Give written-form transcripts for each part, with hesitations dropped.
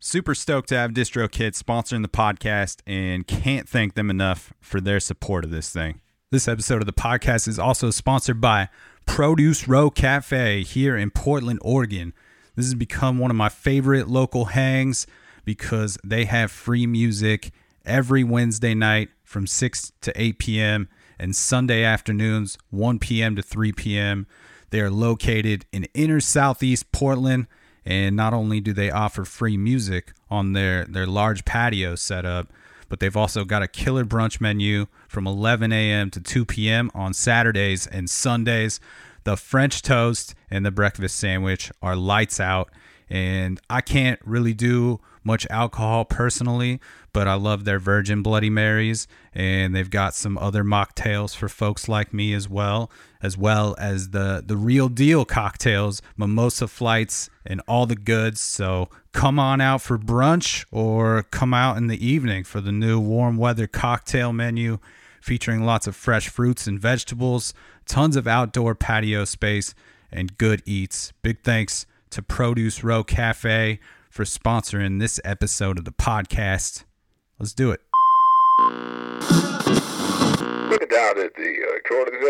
Super stoked to have DistroKid sponsoring the podcast and can't thank them enough for their support of this thing. This episode of the podcast is also sponsored by Produce Row Cafe here in Portland, Oregon. This has become one of my favorite local hangs because they have free music every Wednesday night from 6 to 8 p.m. and Sunday afternoons 1 p.m. to 3 p.m. They are located in inner southeast Portland. And not only do they offer free music on their large patio setup, but they've also got a killer brunch menu from 11 a.m. to 2 p.m. on Saturdays and Sundays. The French toast and the breakfast sandwich are lights out. And I can't really do much alcohol personally, but I love their Virgin Bloody Marys. And they've got some other mocktails for folks like me as well as the real deal cocktails, mimosa flights, and all the goods. So come on out for brunch or come out in the evening for the new warm weather cocktail menu featuring lots of fresh fruits and vegetables, tons of outdoor patio space, and good eats. Big thanks to Produce Row Cafe for sponsoring this episode of the podcast. Let's do it. Down at the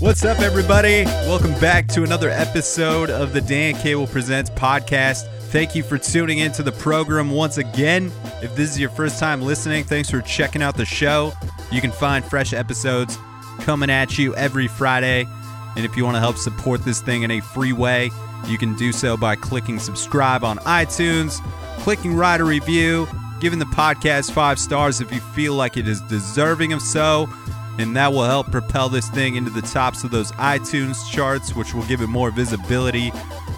What's up, everybody? Welcome back to another episode of the Dan Cable Presents podcast. Thank you for tuning into the program once again. If this is your first time listening, thanks for checking out the show. You can find fresh episodes coming at you every Friday. And if you want to help support this thing in a free way, you can do so by clicking subscribe on iTunes, clicking write a review, giving the podcast 5 stars if you feel like it is deserving of so. And that will help propel this thing into the tops of those iTunes charts, which will give it more visibility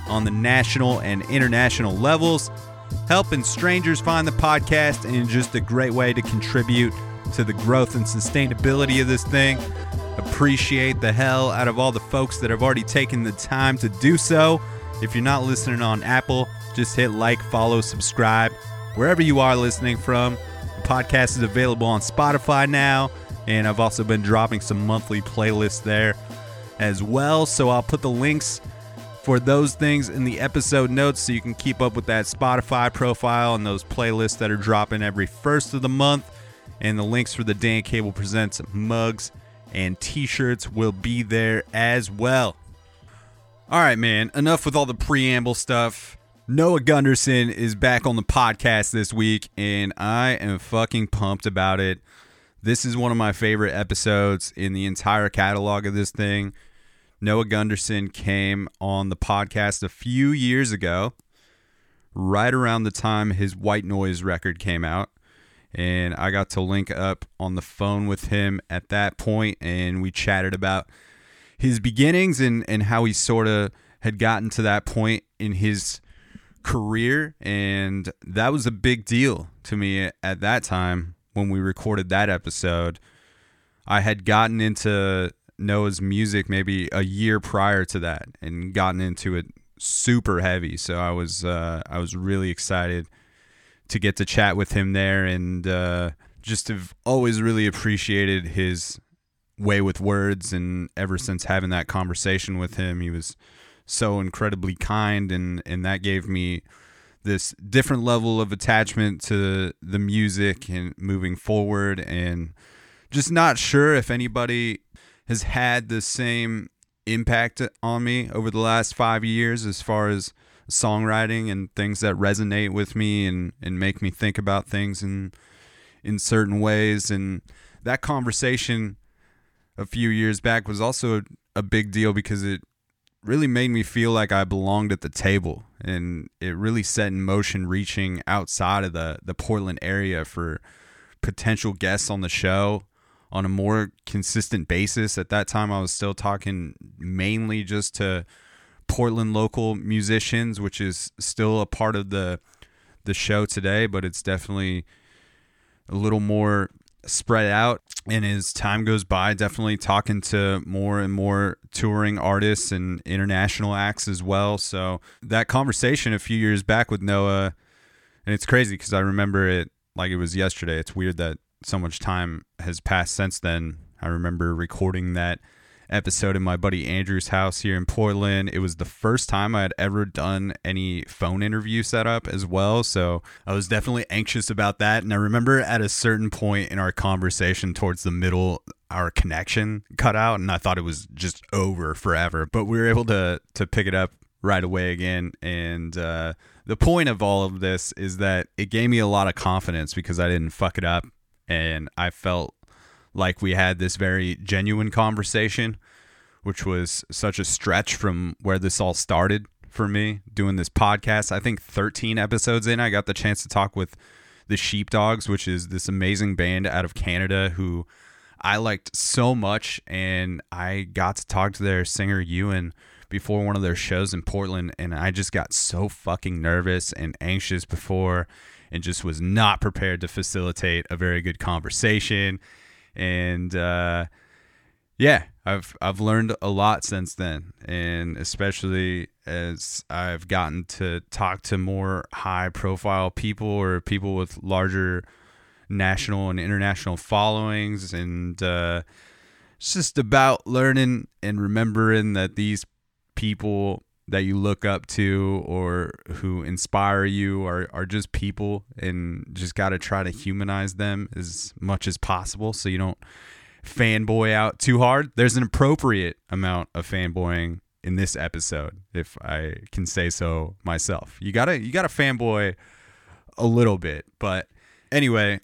on the national and international levels, helping strangers find the podcast, and just a great way to contribute to the growth and sustainability of this thing. Appreciate the hell out of all the folks that have already taken the time to do so. If you're not listening on Apple, just hit like, follow, subscribe, wherever you are listening from. The podcast is available on Spotify now, and I've also been dropping some monthly playlists there as well, so I'll put the links for those things in the episode notes so you can keep up with that Spotify profile and those playlists that are dropping every first of the month. And the links for the Dan Cable Presents mugs and t-shirts will be there as well. All right, man, enough with all the preamble stuff. Noah Gunderson is back on the podcast this week, and I am fucking pumped about it. This is one of my favorite episodes in the entire catalog of this thing. Noah Gunderson came on the podcast a few years ago, right around the time his White Noise record came out, and I got to link up on the phone with him at that point, and we chatted about his beginnings and how he sort of had gotten to that point in his career, and that was a big deal to me at that time when we recorded that episode. I had gotten into Noah's music maybe a year prior to that and gotten into it super heavy, so I was really excited to get to chat with him there, and just have always really appreciated his way with words, and ever since having that conversation with him, he was so incredibly kind, and that gave me this different level of attachment to the music and moving forward. And just not sure if anybody has had the same impact on me over the last 5 years as far as songwriting and things that resonate with me and make me think about things in certain ways. And that conversation a few years back was also a big deal because it really made me feel like I belonged at the table, and it really set in motion reaching outside of the Portland area for potential guests on the show on a more consistent basis. At that time, I was still talking mainly just to Portland local musicians, which is still a part of the show today, but it's definitely a little more spread out. And as time goes by, definitely talking to more and more touring artists and international acts as well. So that conversation a few years back with Noah, and it's crazy because I remember it like it was yesterday. It's weird that so much time has passed since then. I remember recording that episode in my buddy Andrew's house here in Portland. It was the first time I had ever done any phone interview setup as well, so I was definitely anxious about that. And I remember at a certain point in our conversation towards the middle, our connection cut out, and I thought it was just over forever, but we were able to pick it up right away again. And the point of all of this is that it gave me a lot of confidence because I didn't fuck it up, and I felt like we had this very genuine conversation, which was such a stretch from where this all started for me doing this podcast. I think 13 episodes in, I got the chance to talk with the Sheepdogs, which is this amazing band out of Canada who I liked so much. And I got to talk to their singer Ewan before one of their shows in Portland. And I just got so fucking nervous and anxious before and just was not prepared to facilitate a very good conversation. And I've learned a lot since then, and especially as I've gotten to talk to more high-profile people or people with larger national and international followings. And it's just about learning and remembering that these people that you look up to or who inspire you are just people, and just got to try to humanize them as much as possible so you don't fanboy out too hard. There's an appropriate amount of fanboying in this episode, if I can say so myself. You gotta fanboy a little bit. But anyway,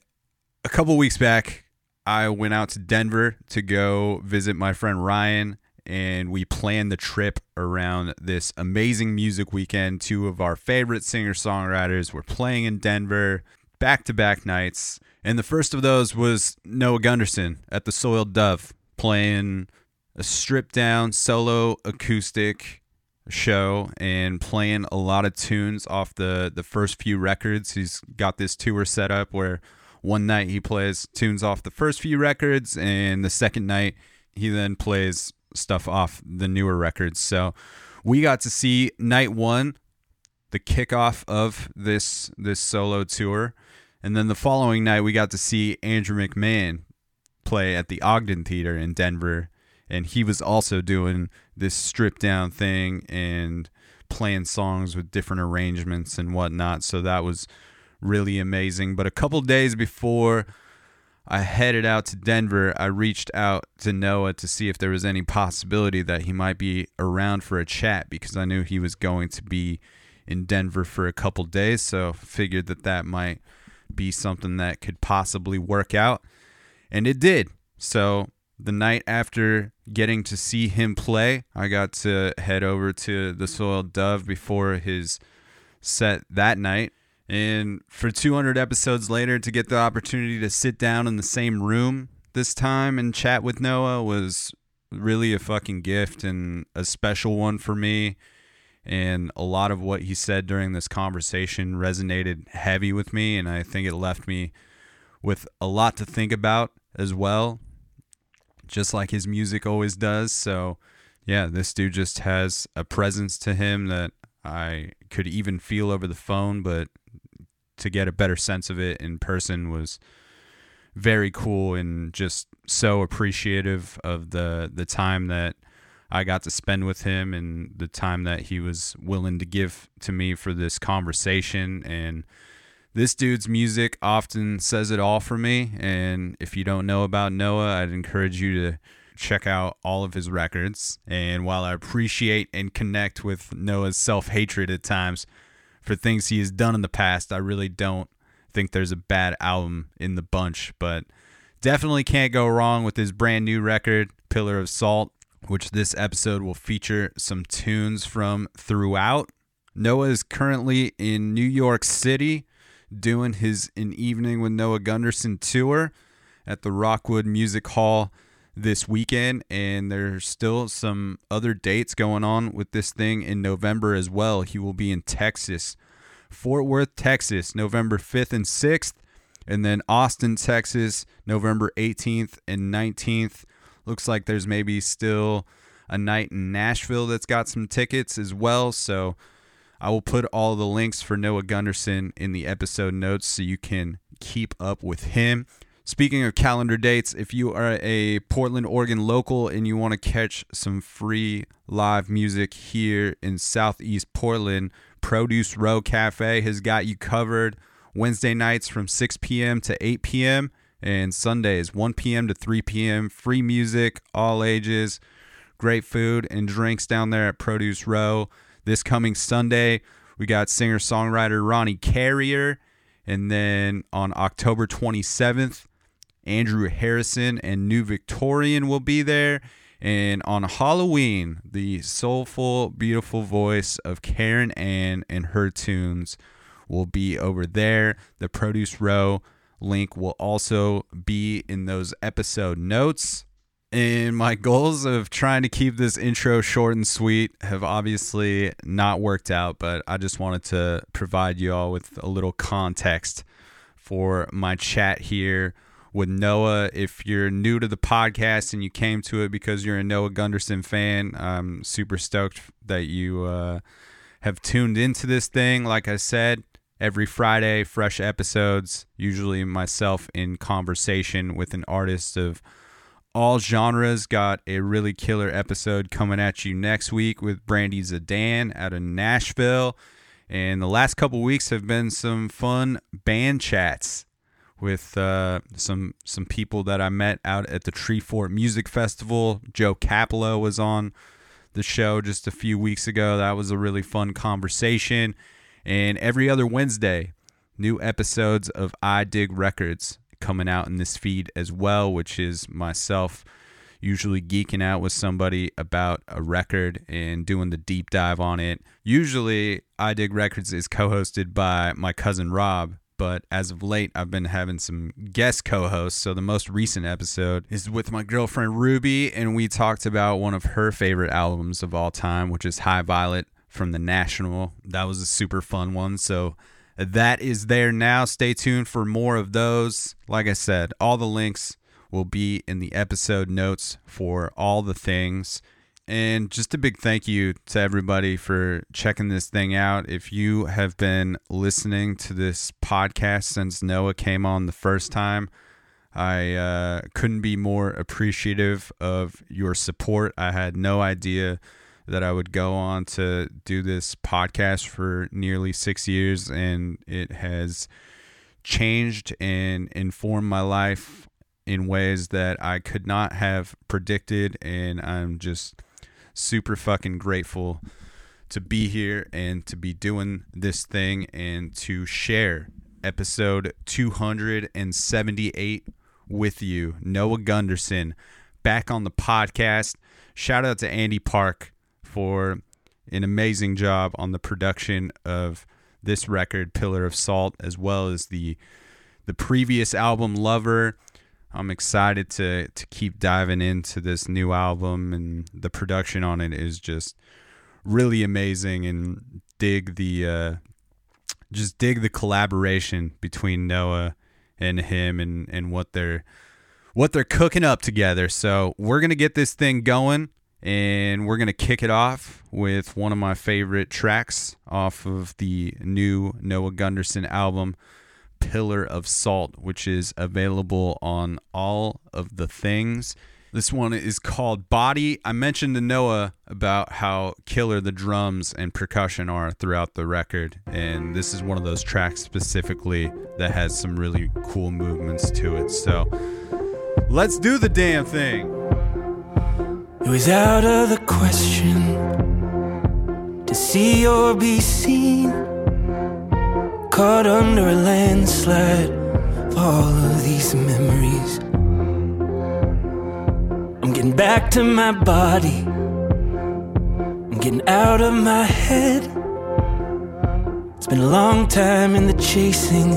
a couple weeks back, I went out to Denver to go visit my friend Ryan, and we planned the trip around this amazing music weekend. Two of our favorite singer-songwriters were playing in Denver, back-to-back nights. And the first of those was Noah Gunderson at the Soiled Dove, playing a stripped-down solo acoustic show and playing a lot of tunes off the first few records. He's got this tour set up where one night he plays tunes off the first few records, and the second night he then plays stuff off the newer records. So we got to see night one, the kickoff of this solo tour, and then the following night we got to see Andrew McMahon play at the Ogden Theater in Denver, and he was also doing this stripped down thing and playing songs with different arrangements and whatnot. So that was really amazing. But a couple days before I headed out to Denver, I reached out to Noah to see if there was any possibility that he might be around for a chat, because I knew he was going to be in Denver for a couple days, so figured that might be something that could possibly work out, and it did. So the night after getting to see him play, I got to head over to the Soiled Dove before his set that night. And for 200 episodes later, to get the opportunity to sit down in the same room this time and chat with Noah was really a fucking gift and a special one for me. And a lot of what he said during this conversation resonated heavy with me, and I think it left me with a lot to think about as well, just like his music always does. So yeah, this dude just has a presence to him that I could even feel over the phone, but to get a better sense of it in person was very cool, and just so appreciative of the time that I got to spend with him and the time that he was willing to give to me for this conversation. And this dude's music often says it all for me. And if you don't know about Noah, I'd encourage you to check out all of his records. And while I appreciate and connect with Noah's self-hatred at times for things he has done in the past, I really don't think there's a bad album in the bunch. But definitely can't go wrong with his brand new record, Pillar of Salt, which this episode will feature some tunes from throughout. Noah is currently in New York City doing his An Evening with Noah Gunderson tour at the Rockwood Music Hall this weekend, and there's still some other dates going on with this thing in November as well. He will be in Texas, Fort Worth, Texas, November 5th and 6th, and then Austin, Texas, November 18th and 19th. Looks like there's maybe still a night in Nashville that's got some tickets as well. So I will put all the links for Noah Gunderson in the episode notes so you can keep up with him. Speaking of calendar dates, if you are a Portland, Oregon local and you want to catch some free live music here in Southeast Portland, Produce Row Cafe has got you covered Wednesday nights from 6 p.m. to 8 p.m. and Sundays, 1 p.m. to 3 p.m., free music, all ages, great food and drinks down there at Produce Row. This coming Sunday, we got singer-songwriter Ronnie Carrier. And then on October 27th, Andrew Harrison and New Victorian will be there. And on Halloween, the soulful, beautiful voice of Karen Ann and her tunes will be over there. The Produce Row link will also be in those episode notes. And my goals of trying to keep this intro short and sweet have obviously not worked out, but I just wanted to provide you all with a little context for my chat here with Noah. If you're new to the podcast and you came to it because you're a Noah Gunderson fan, I'm super stoked that you have tuned into this thing. Like I said, every Friday, fresh episodes, usually myself in conversation with an artist of all genres. Got a really killer episode coming at you next week with Brandy Zadan out of Nashville. And the last couple weeks have been some fun band chats with some people that I met out at the Treefort Music Festival. Joe Capolo was on the show just a few weeks ago. That was a really fun conversation. And every other Wednesday, new episodes of I Dig Records coming out in this feed as well, which is myself usually geeking out with somebody about a record and doing the deep dive on it. Usually, I Dig Records is co-hosted by my cousin Rob, but as of late, I've been having some guest co-hosts. So the most recent episode is with my girlfriend Ruby, and we talked about one of her favorite albums of all time, which is High Violet from The National. That was a super fun one. So that is there now. Stay tuned for more of those. Like I said, all the links will be in the episode notes for all the things. And just a big thank you to everybody for checking this thing out. If you have been listening to this podcast since Noah came on the first time, I couldn't be more appreciative of your support. I had no idea that I would go on to do this podcast for nearly 6 years, and it has changed and informed my life in ways that I could not have predicted, and I'm just super fucking grateful to be here and to be doing this thing and to share episode 278 with you. Noah Gunderson back on the podcast. Shout out to Andy Park for an amazing job on the production of this record, Pillar of Salt, as well as the previous album, Lover. I'm excited to keep diving into this new album, and the production on it is just really amazing, and dig the collaboration between Noah and him and what they're cooking up together. So we're going to get this thing going, and we're going to kick it off with one of my favorite tracks off of the new Noah Gunderson album, Pillar of Salt, which is available on all of the things. This one is called Body. I mentioned to Noah about how killer the drums and percussion are throughout the record, and this is one of those tracks specifically that has some really cool movements to it. So let's do the damn thing. It was out of the question to see or be seen, caught under a landslide of all of these memories. I'm getting back to my body, I'm getting out of my head. It's been a long time in the chasing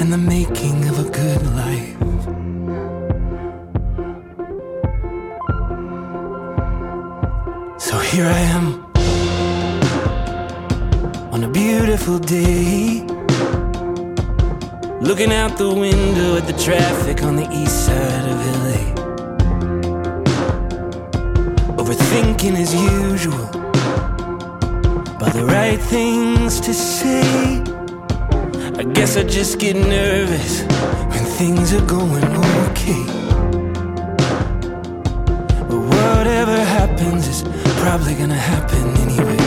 and the making of a good life. So here I am, on a beautiful day, looking out the window at the traffic on the east side of LA. Overthinking as usual, by the right things to say. I guess I just get nervous when things are going okay. But whatever happens is probably gonna happen anyway.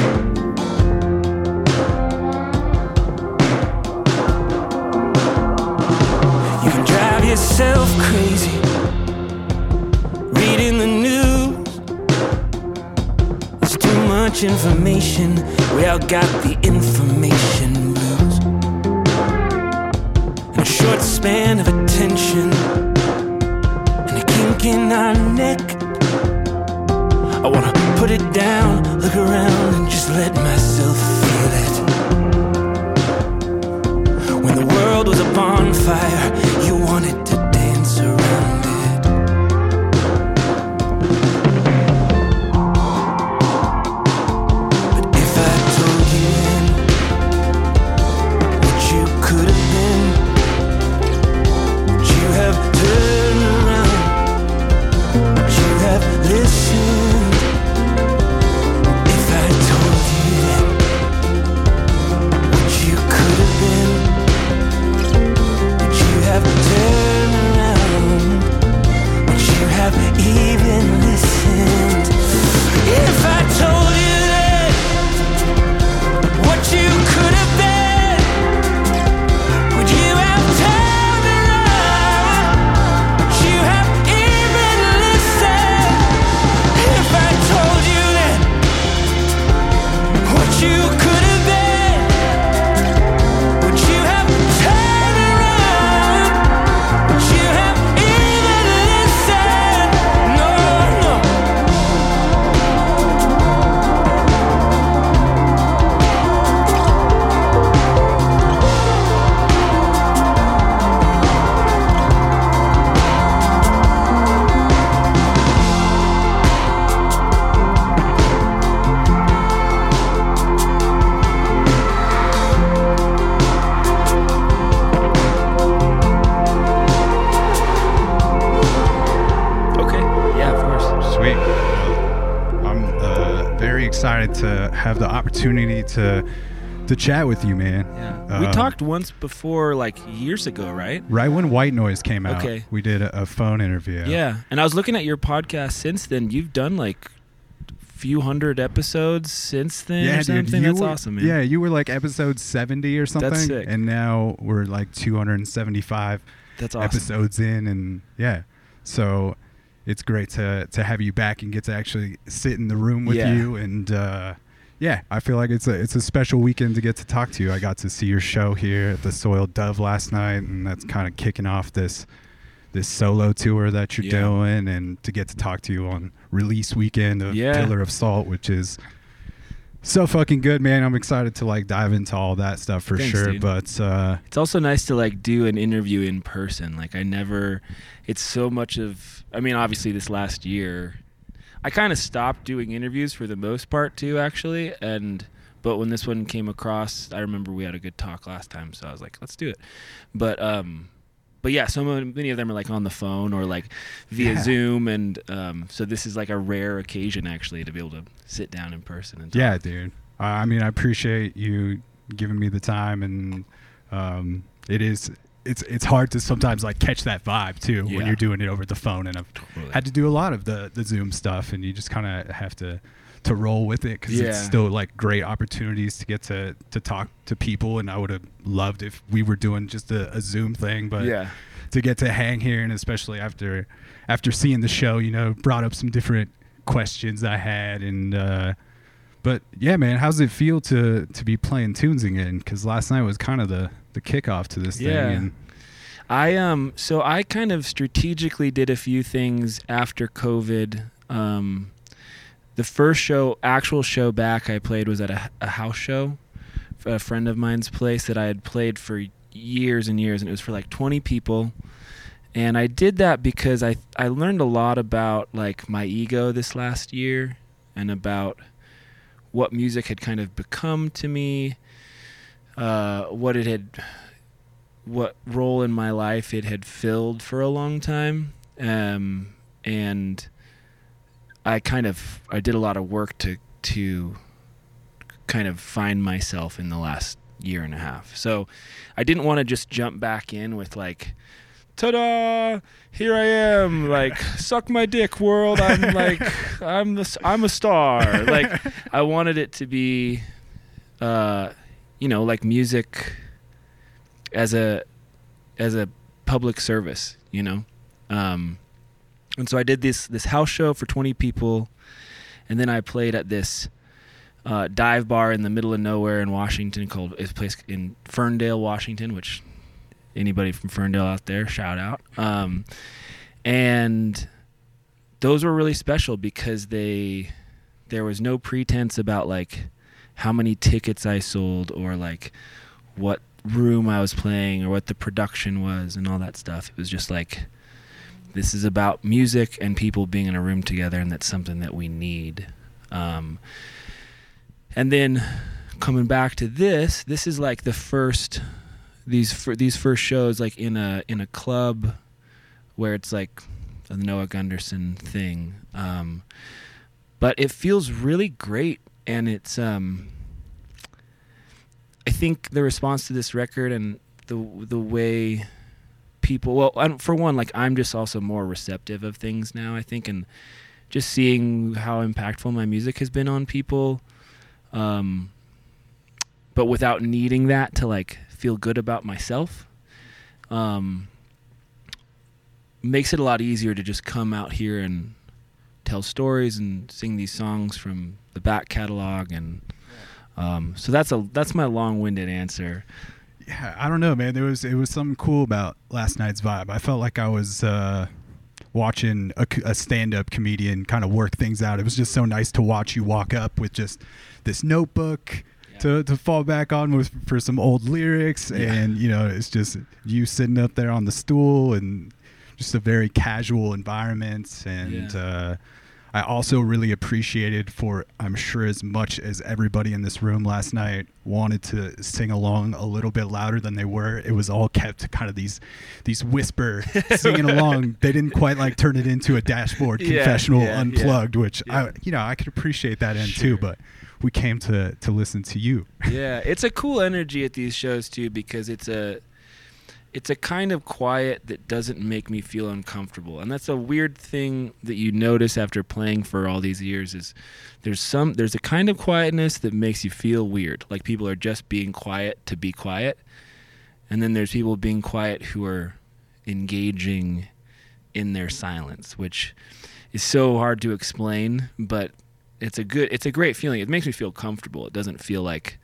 You can drive yourself crazy reading the news. There's too much information, we all got the information blues. And a short span of attention and a kink in our neck. I wanna put it down, look around, and just let myself feel it. When the world was a bonfire, you wanted to dance around it. But if I told you then what you could have been, would you have turned around? Would you have listened? Even listened. If I told you that what you could have been, would you have turned around? Would you have even listened? If I told you that what you could have been, would you have turned around? Would you have even listened? Excited to have the opportunity to chat with you, man. Yeah. We talked once before, like years ago, right? Right when White Noise came out. Okay. We did a phone interview. Yeah. And I was looking at your podcast since then. You've done like few hundred episodes since then, or something. That's awesome, man. Yeah, you were like episode 70 or something. That's sick. And now we're like 275 That's awesome. Episodes in, and yeah. So it's great to have you back and get to actually sit in the room with you. And I feel like it's a special weekend to get to talk to you. I got to see your show here at the Soiled Dove last night, and that's kind of kicking off this solo tour that you're doing, and to get to talk to you on release weekend of Pillar of Salt, which is so fucking good, man. I'm excited to like dive into all that stuff for sure. Dude. But it's also nice to like do an interview in person. Like I never, it's so much of, I mean, obviously this last year, I kind of stopped doing interviews for the most part too, actually. But when this one came across, I remember we had a good talk last time, so I was like, let's do it. But yeah, so many of them are like on the phone or like via Zoom, and so this is like a rare occasion actually to be able to sit down in person and talk. Yeah, dude. I mean, I appreciate you giving me the time, and it's hard to sometimes like catch that vibe too when you're doing it over the phone, and I've had to do a lot of the Zoom stuff, and you just kind of have to roll with it because it's still like great opportunities to get to talk to people, and I would have loved if we were doing just a Zoom thing, but to get to hang here, and especially after seeing the show, you know, brought up some different questions I had, and but yeah, man, how's it feel to be playing tunes again? Because last night was kind of the kickoff to this thing. And I kind of strategically did a few things after COVID. The first actual show back I played was at a house show, a friend of mine's place that I had played for years and years, and it was for like 20 people. And I did that because I learned a lot about like my ego this last year and about what music had kind of become to me, what role in my life it had filled for a long time. And I did a lot of work to kind of find myself in the last year and a half. So I didn't want to just jump back in with like, ta-da, here I am, like, suck my dick, world. I'm like, I'm a star. Like, I wanted it to be, you know, like music as a public service, you know? And so I did this house show for 20 people, and then I played at this dive bar in the middle of nowhere in Washington called a place in Ferndale, Washington, which anybody from Ferndale out there, shout out. And those were really special because there was no pretense about like how many tickets I sold or like what room I was playing or what the production was and all that stuff. It was just like, this is about music and people being in a room together, and that's something that we need. And then coming back to this is like the first, these first shows like in a club where it's like a Noah Gunderson thing. But it feels really great, and it's, I think the response to this record and the way people, well, for one, like I'm just also more receptive of things now, I think, and just seeing how impactful my music has been on people, but without needing that to like feel good about myself, makes it a lot easier to just come out here and tell stories and sing these songs from the back catalog, and so that's my long-winded answer. Yeah, I don't know, man. It was something cool about last night's vibe. I felt like I was watching a stand-up comedian kind of work things out. It was just so nice to watch you walk up with just this notebook to fall back on for some old lyrics, and you know, it's just you sitting up there on the stool and just a very casual environment. And I also really appreciated, for I'm sure as much as everybody in this room last night wanted to sing along a little bit louder than they were, it was all kept kind of these whisper singing along. They didn't quite like turn it into a Dashboard confessional unplugged, which I could appreciate that end too, but we came to listen to you. Yeah, it's a cool energy at these shows too, because it's a kind of quiet that doesn't make me feel uncomfortable. And that's a weird thing that you notice after playing for all these years, is there's a kind of quietness that makes you feel weird. Like people are just being quiet to be quiet. And then there's people being quiet who are engaging in their silence, which is so hard to explain, but it's a great feeling. It makes me feel comfortable. It doesn't feel like,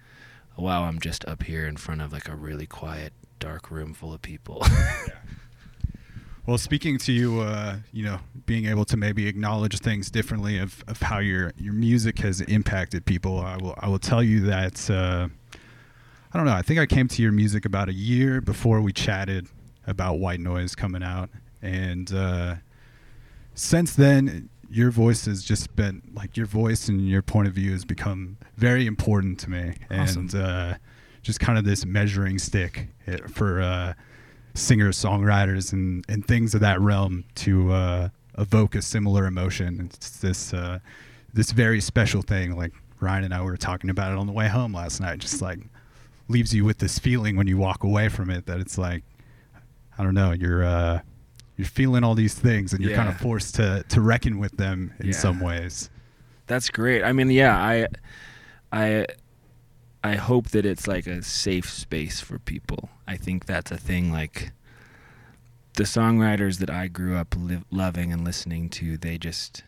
wow, I'm just up here in front of like a really quiet dark room full of people. Well, speaking to you, you know, being able to maybe acknowledge things differently of how your music has impacted people, I will tell you that I don't know, I think I came to your music about a year before we chatted about White Noise coming out, and since then your voice has just been, like, your voice and your point of view has become very important to me. Awesome. And just kind of this measuring stick for singers, songwriters, and things of that realm to evoke a similar emotion. It's this this very special thing. Like, Ryan and I were talking about it on the way home last night, just like leaves you with this feeling when you walk away from it that it's like, I don't know, you're feeling all these things and you're kind of forced to reckon with them in some ways. That's great. I mean, I hope that it's like a safe space for people. I think that's a thing. Like, the songwriters that I grew up loving and listening to, they just,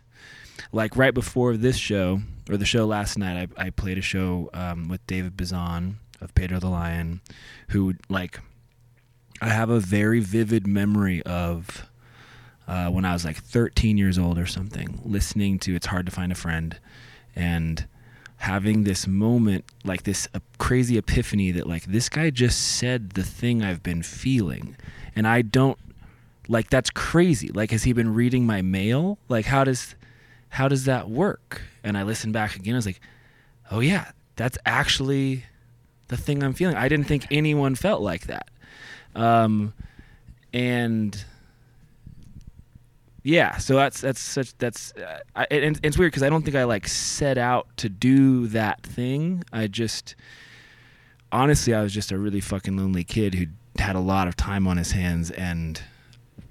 like, right before this show, or the show last night, I played a show with David Bazan of Pedro the Lion, who, like, I have a very vivid memory of when I was like 13 years old or something, listening to It's Hard to Find a Friend and having this moment, like this crazy epiphany that, like, this guy just said the thing I've been feeling. And I don't, like, that's crazy. Like, has he been reading my mail? Like, how does that work? And I listened back again. I was like, oh yeah, that's actually the thing I'm feeling. I didn't think anyone felt like that. And yeah, so and it's weird because I don't think I, like, set out to do that thing. I just, honestly, I was just a really fucking lonely kid who had a lot of time on his hands and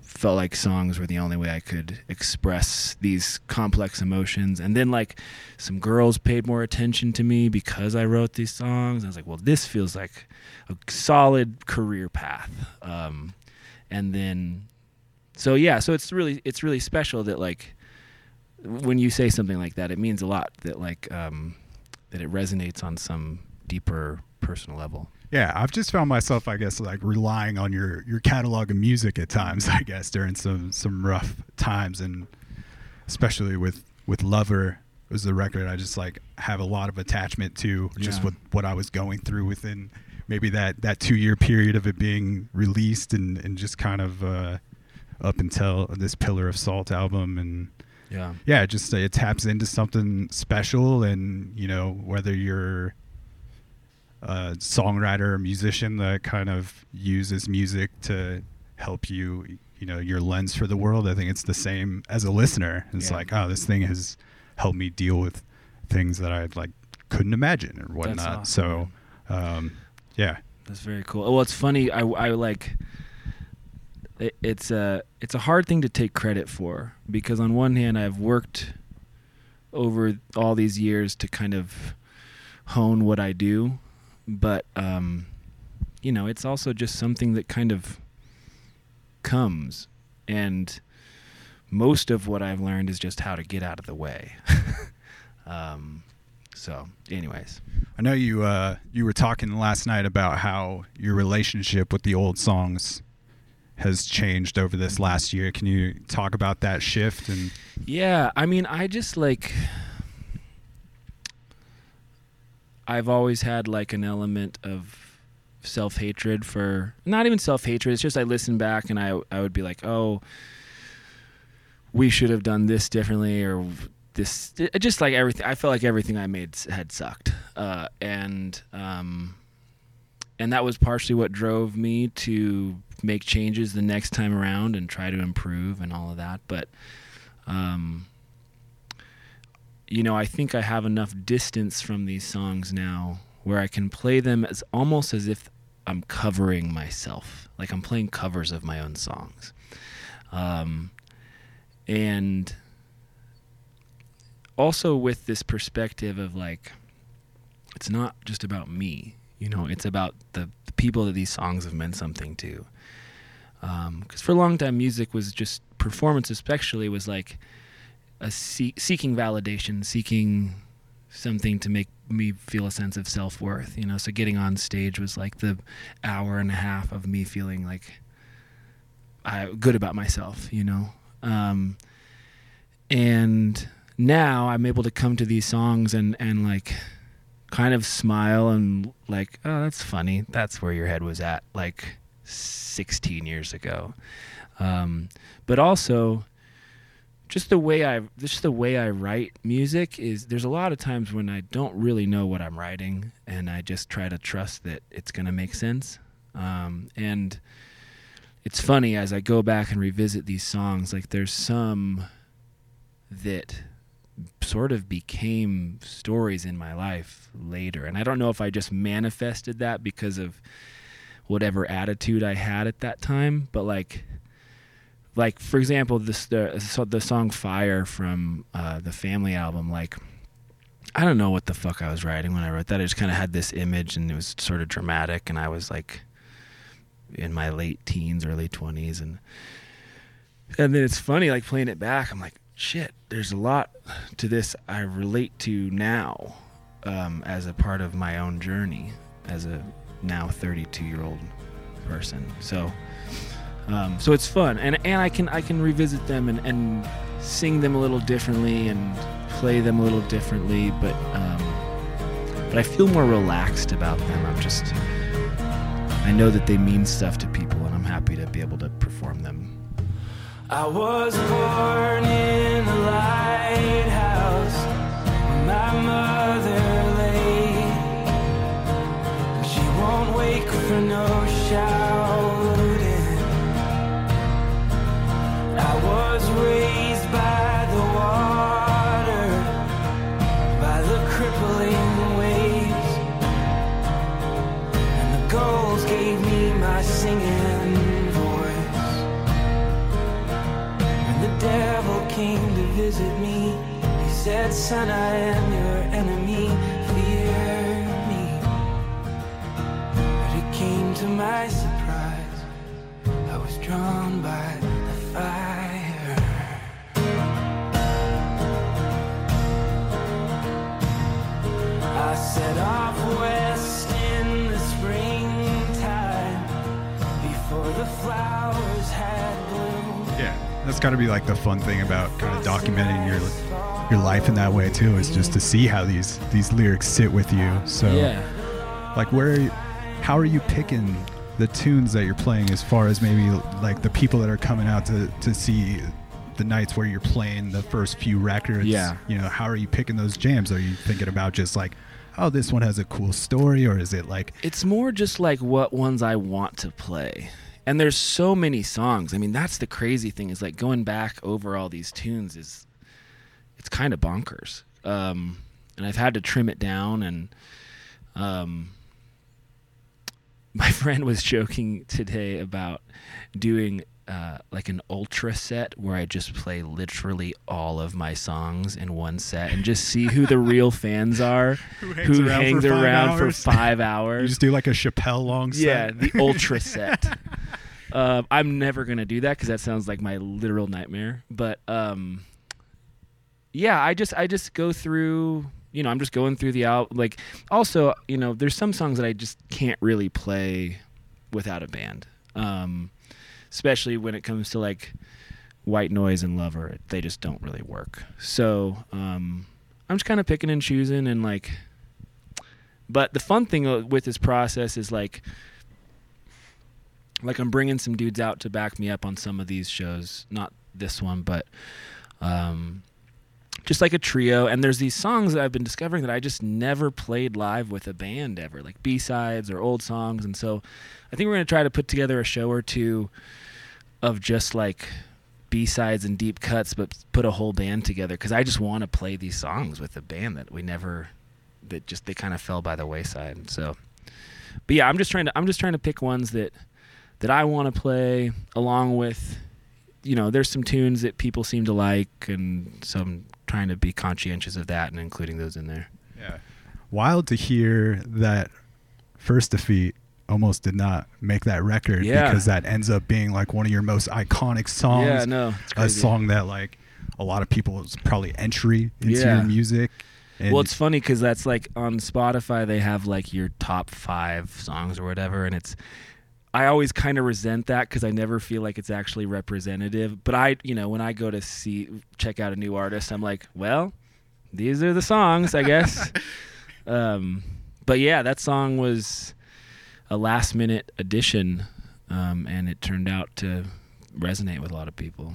felt like songs were the only way I could express these complex emotions. And then, like, some girls paid more attention to me because I wrote these songs. I was like, well, this feels like a solid career path. And then, so yeah, so it's really special that, like, when you say something like that, it means a lot that, like, that it resonates on some deeper personal level. Yeah, I've just found myself, I guess, like, relying on your catalog of music at times, I guess, during some rough times, and especially with Lover was the record I just, like, have a lot of attachment to, just with what I was going through within maybe that 2-year period of it being released, and just kind of up until this Pillar of Salt album. And yeah, just it taps into something special. And, you know, whether you're a songwriter or musician that kind of uses music to help you, you know, your lens for the world, I think it's the same as a listener. It's like, oh, this thing has helped me deal with things that I, like, couldn't imagine or whatnot. Awesome. So, yeah. That's very cool. Well, it's funny. I like, it's a hard thing to take credit for, because on one hand, I've worked over all these years to kind of hone what I do. But, you know, it's also just something that kind of comes. And most of what I've learned is just how to get out of the way. So anyways. I know you were talking last night about how your relationship with the old songs has changed over this last year. Can you talk about that shift? And yeah, I mean, I just, like, I've always had, like, an element of self-hatred for, not even self-hatred, it's just I listen back and I would be like, oh, we should have done this differently, or this, just like everything, I felt like everything I made had sucked. And that was partially what drove me to make changes the next time around and try to improve and all of that. But, you know, I think I have enough distance from these songs now where I can play them as almost as if I'm covering myself. Like, I'm playing covers of my own songs. And also with this perspective of, like, it's not just about me, you know, it's about the people that these songs have meant something to. 'Cause for a long time, music was just, performance especially, was like, seeking validation, seeking something to make me feel a sense of self-worth, you know. So getting on stage was like the hour and a half of me feeling like good about myself, you know. And now I'm able to come to these songs and like kind of smile and like, oh, that's funny. That's where your head was at like 16 years ago. But also just the way I write music is there's a lot of times when I don't really know what I'm writing, and I just try to trust that it's going to make sense. And it's funny, as I go back and revisit these songs, like there's some that sort of became stories in my life later. And I don't know if I just manifested that because of whatever attitude I had at that time, but like for example, the song Fire from the Family album, like I don't know what the fuck I was writing when I wrote that. I just kind of had this image and it was sort of dramatic, and I was like in my late teens, early 20s, and then it's funny, like playing it back, I'm like, shit, there's a lot to this I relate to now, as a part of my own journey as a now 32-year-old person. So it's fun, and I can revisit them and sing them a little differently and play them a little differently, but I feel more relaxed about them. I know that they mean stuff to people, and I'm happy to be able to perform them. I was born in a lighthouse when my mother lay. She won't wake for no shouting. I was raised by the water, by the crippling waves, and the gulls gave me my singing. The devil came to visit me. He said, son, I am your enemy. Fear me. But it came to my surprise. I was drawn by the fire. I set off west in the springtime before the flowers had bloomed. Yeah. That's got to be like the fun thing about kind of documenting your life in that way too, is just to see how these lyrics sit with you. So, yeah. Like, how are you picking the tunes that you're playing, as far as maybe like the people that are coming out to see the nights where you're playing the first few records? Yeah. You know, how are you picking those jams? Are you thinking about just like, oh, this one has a cool story, or is it like? It's more just like what ones I want to play. And there's so many songs. I mean, that's the crazy thing, is like going back over all these tunes is, it's kind of bonkers. And I've had to trim it down. And my friend was joking today about doing like an ultra set where I just play literally all of my songs in one set and just see who the real fans are, who hangs around for five hours. You just do like a Chappelle long set. Yeah, the ultra set. I'm never going to do that because that sounds like my literal nightmare. But yeah, I just go through, you know, I'm just going through the album. Like, also, you know, there's some songs that I just can't really play without a band. Especially when it comes to like White Noise and Lover, they just don't really work. So I'm just kind of picking and choosing, and like, but the fun thing with this process is like I'm bringing some dudes out to back me up on some of these shows, not this one, but just like a trio. And there's these songs that I've been discovering that I just never played live with a band ever, like B-sides or old songs. And so I think we're going to try to put together a show or two of just like B-sides and deep cuts, but put a whole band together, because I just want to play these songs with a band that kind of fell by the wayside. So, but yeah, I'm just trying to pick ones that I want to play, along with, you know, there's some tunes that people seem to like, and so I'm trying to be conscientious of that and including those in there. Yeah. Wild to hear that First Defeat almost did not make that record, because that ends up being like one of your most iconic songs. Yeah, no, it's crazy. A song that like a lot of people is probably entry into your music. And well, it's funny because that's like on Spotify, they have like your top 5 songs or whatever, and it's, I always kind of resent that because I never feel like it's actually representative. But I, you know, when I go to check out a new artist, I'm like, well, these are the songs, I guess. But yeah, that song was a last minute addition, and it turned out to resonate with a lot of people.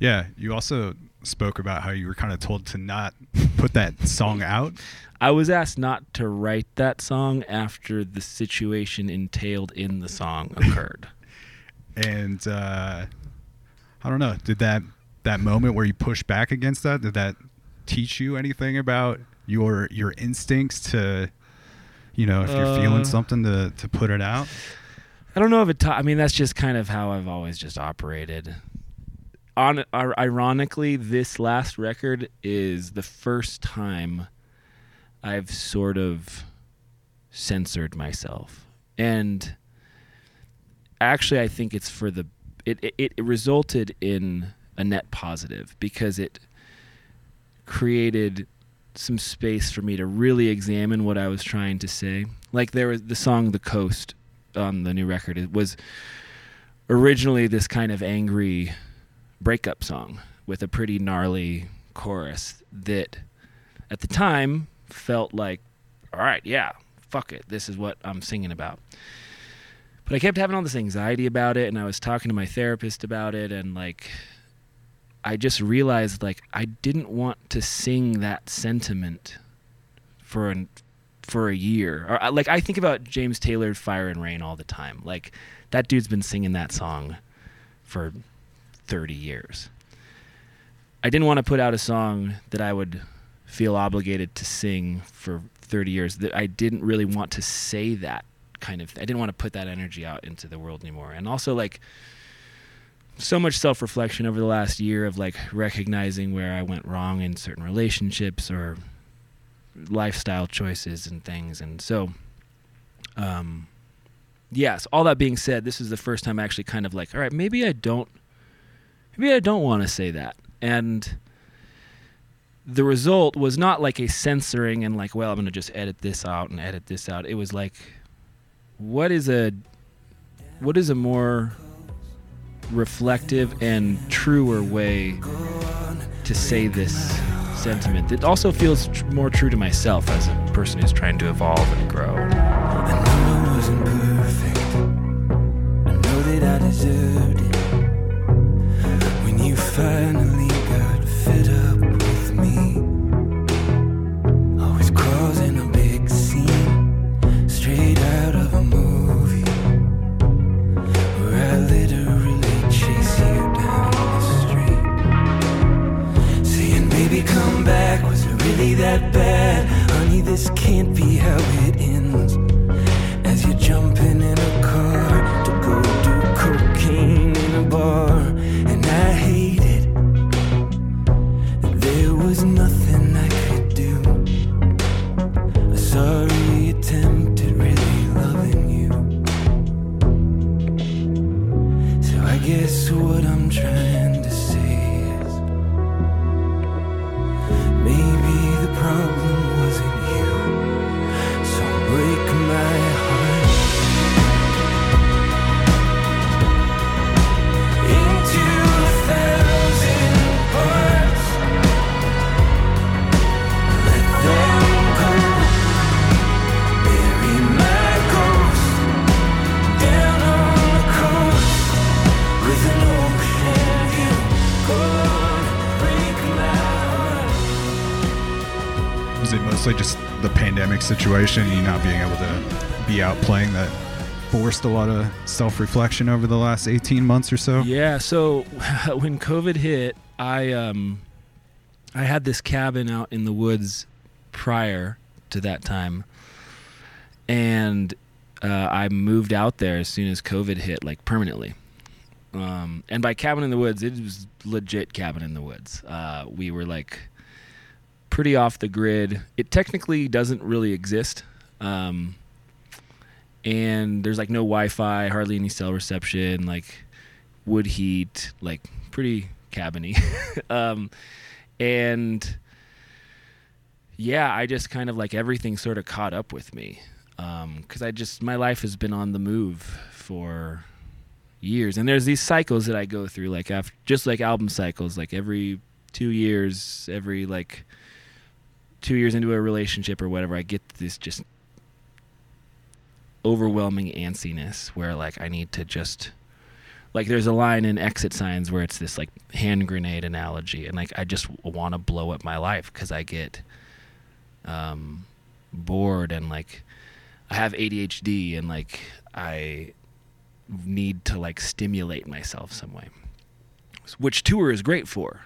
Yeah, you also spoke about how you were kind of told to not put that song out. I was asked not to write that song after the situation entailed in the song occurred. And I don't know, did that moment where you pushed back against that, did that teach you anything about your instincts to, you know, if you're feeling something to put it out? I don't know if it taught. I mean, that's just kind of how I've always just operated. Ironically, this last record is the first time I've sort of censored myself. And actually, I think it's for the... It resulted in a net positive because it created some space for me to really examine what I was trying to say. Like, there was the song The Coast on the new record. It was originally this kind of angry breakup song with a pretty gnarly chorus that at the time felt like, all right, yeah, fuck it, this is what I'm singing about. But I kept having all this anxiety about it, and I was talking to my therapist about it, and like I just realized like I didn't want to sing that sentiment for a year. Or like I think about James Taylor, Fire and Rain all the time. Like that dude's been singing that song for 30 years. I didn't want to put out a song that I would feel obligated to sing for 30 years. That I didn't really want to say that kind of thing. I didn't want to put that energy out into the world anymore. And also like so much self-reflection over the last year of like recognizing where I went wrong in certain relationships or lifestyle choices and things. And so, yes, all that being said, this is the first time I actually kind of like, all right, maybe I don't want to say that. And the result was not like a censoring and like, well, I'm going to just edit this out and edit this out. It was like, what is a more reflective and truer way to say this sentiment? It also feels more true to myself as a person who's trying to evolve and grow. I know I wasn't perfect. I know that I deserved it. When you finally got fed up with me, always causing a big scene, straight out of a movie, where I literally chase you down the street, saying, baby, come back, was it really that bad? Honey, this can't be how it ends, as you're jumping in a car to go do cocaine in a bar. I hate it. There was nothing I could do. A sorry attempt at really loving you. So I guess what I'm trying to say is maybe the problem wasn't you. So break my heart mostly just the pandemic situation, you not being able to be out playing, that forced a lot of self-reflection over the last 18 months or so? Yeah, so when COVID hit, I had this cabin out in the woods prior to that time, and I moved out there as soon as COVID hit, like permanently. And by cabin in the woods, it was legit cabin in the woods. We were like pretty off the grid. It technically doesn't really exist. And there's like no Wi-Fi, hardly any cell reception, like wood heat, like pretty cabin-y. And yeah, I just kind of like everything sort of caught up with me. Cause my life has been on the move for years. And there's these cycles that I go through, like after, just like album cycles, like every 2 years, every like 2 years into a relationship or whatever, I get this just overwhelming antsiness where like I need to just like there's a line in Exit Signs where it's this like hand grenade analogy, and like I just want to blow up my life because I get bored, and like I have ADHD, and like I need to like stimulate myself some way, which tour is great for.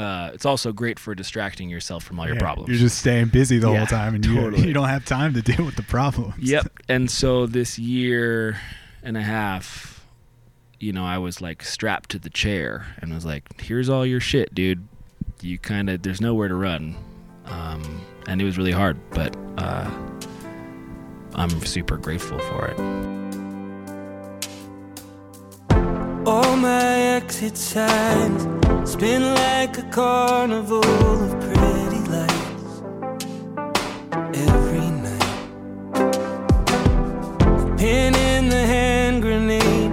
It's also great for distracting yourself from all your problems. You're just staying busy the whole time, and you don't have time to deal with the problems. Yep. And so this year and a half, you know, I was like strapped to the chair and was like, here's all your shit, dude. You kind of, there's nowhere to run. And it was really hard, but I'm super grateful for it. All my exit signs spin like a carnival of pretty lights every night. A pin in the hand grenade,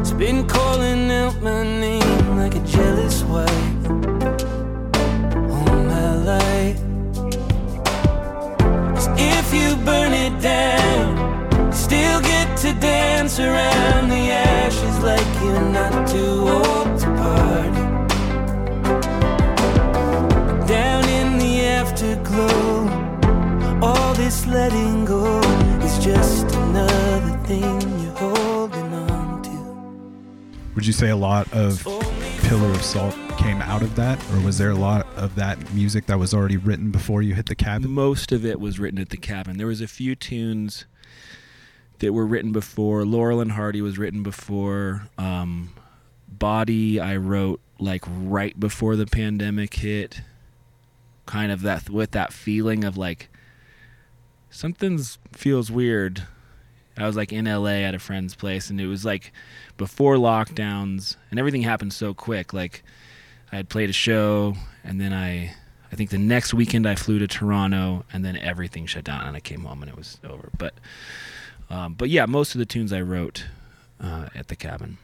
it's been calling out my name like a jealous wife all my life. 'Cause if you burn it down, you still get to dance around the ashes like you're not too old to party. Down in the afterglow, all this letting go is just another thing you're holding on to. Would you say a lot of Pillar of Salt came out of that, or was there a lot of that music that was already written before you hit the cabin? Most of it was written at the cabin. There was a few tunes that were written before. Laurel and Hardy was written before. Body I wrote like right before the pandemic hit. Kind of that with that feeling of like something's feels weird. I was like in LA at a friend's place, and it was like before lockdowns, and everything happened so quick. Like I had played a show, and then I think the next weekend I flew to Toronto, and then everything shut down, and I came home and it was over. But yeah, most of the tunes I wrote at the cabin.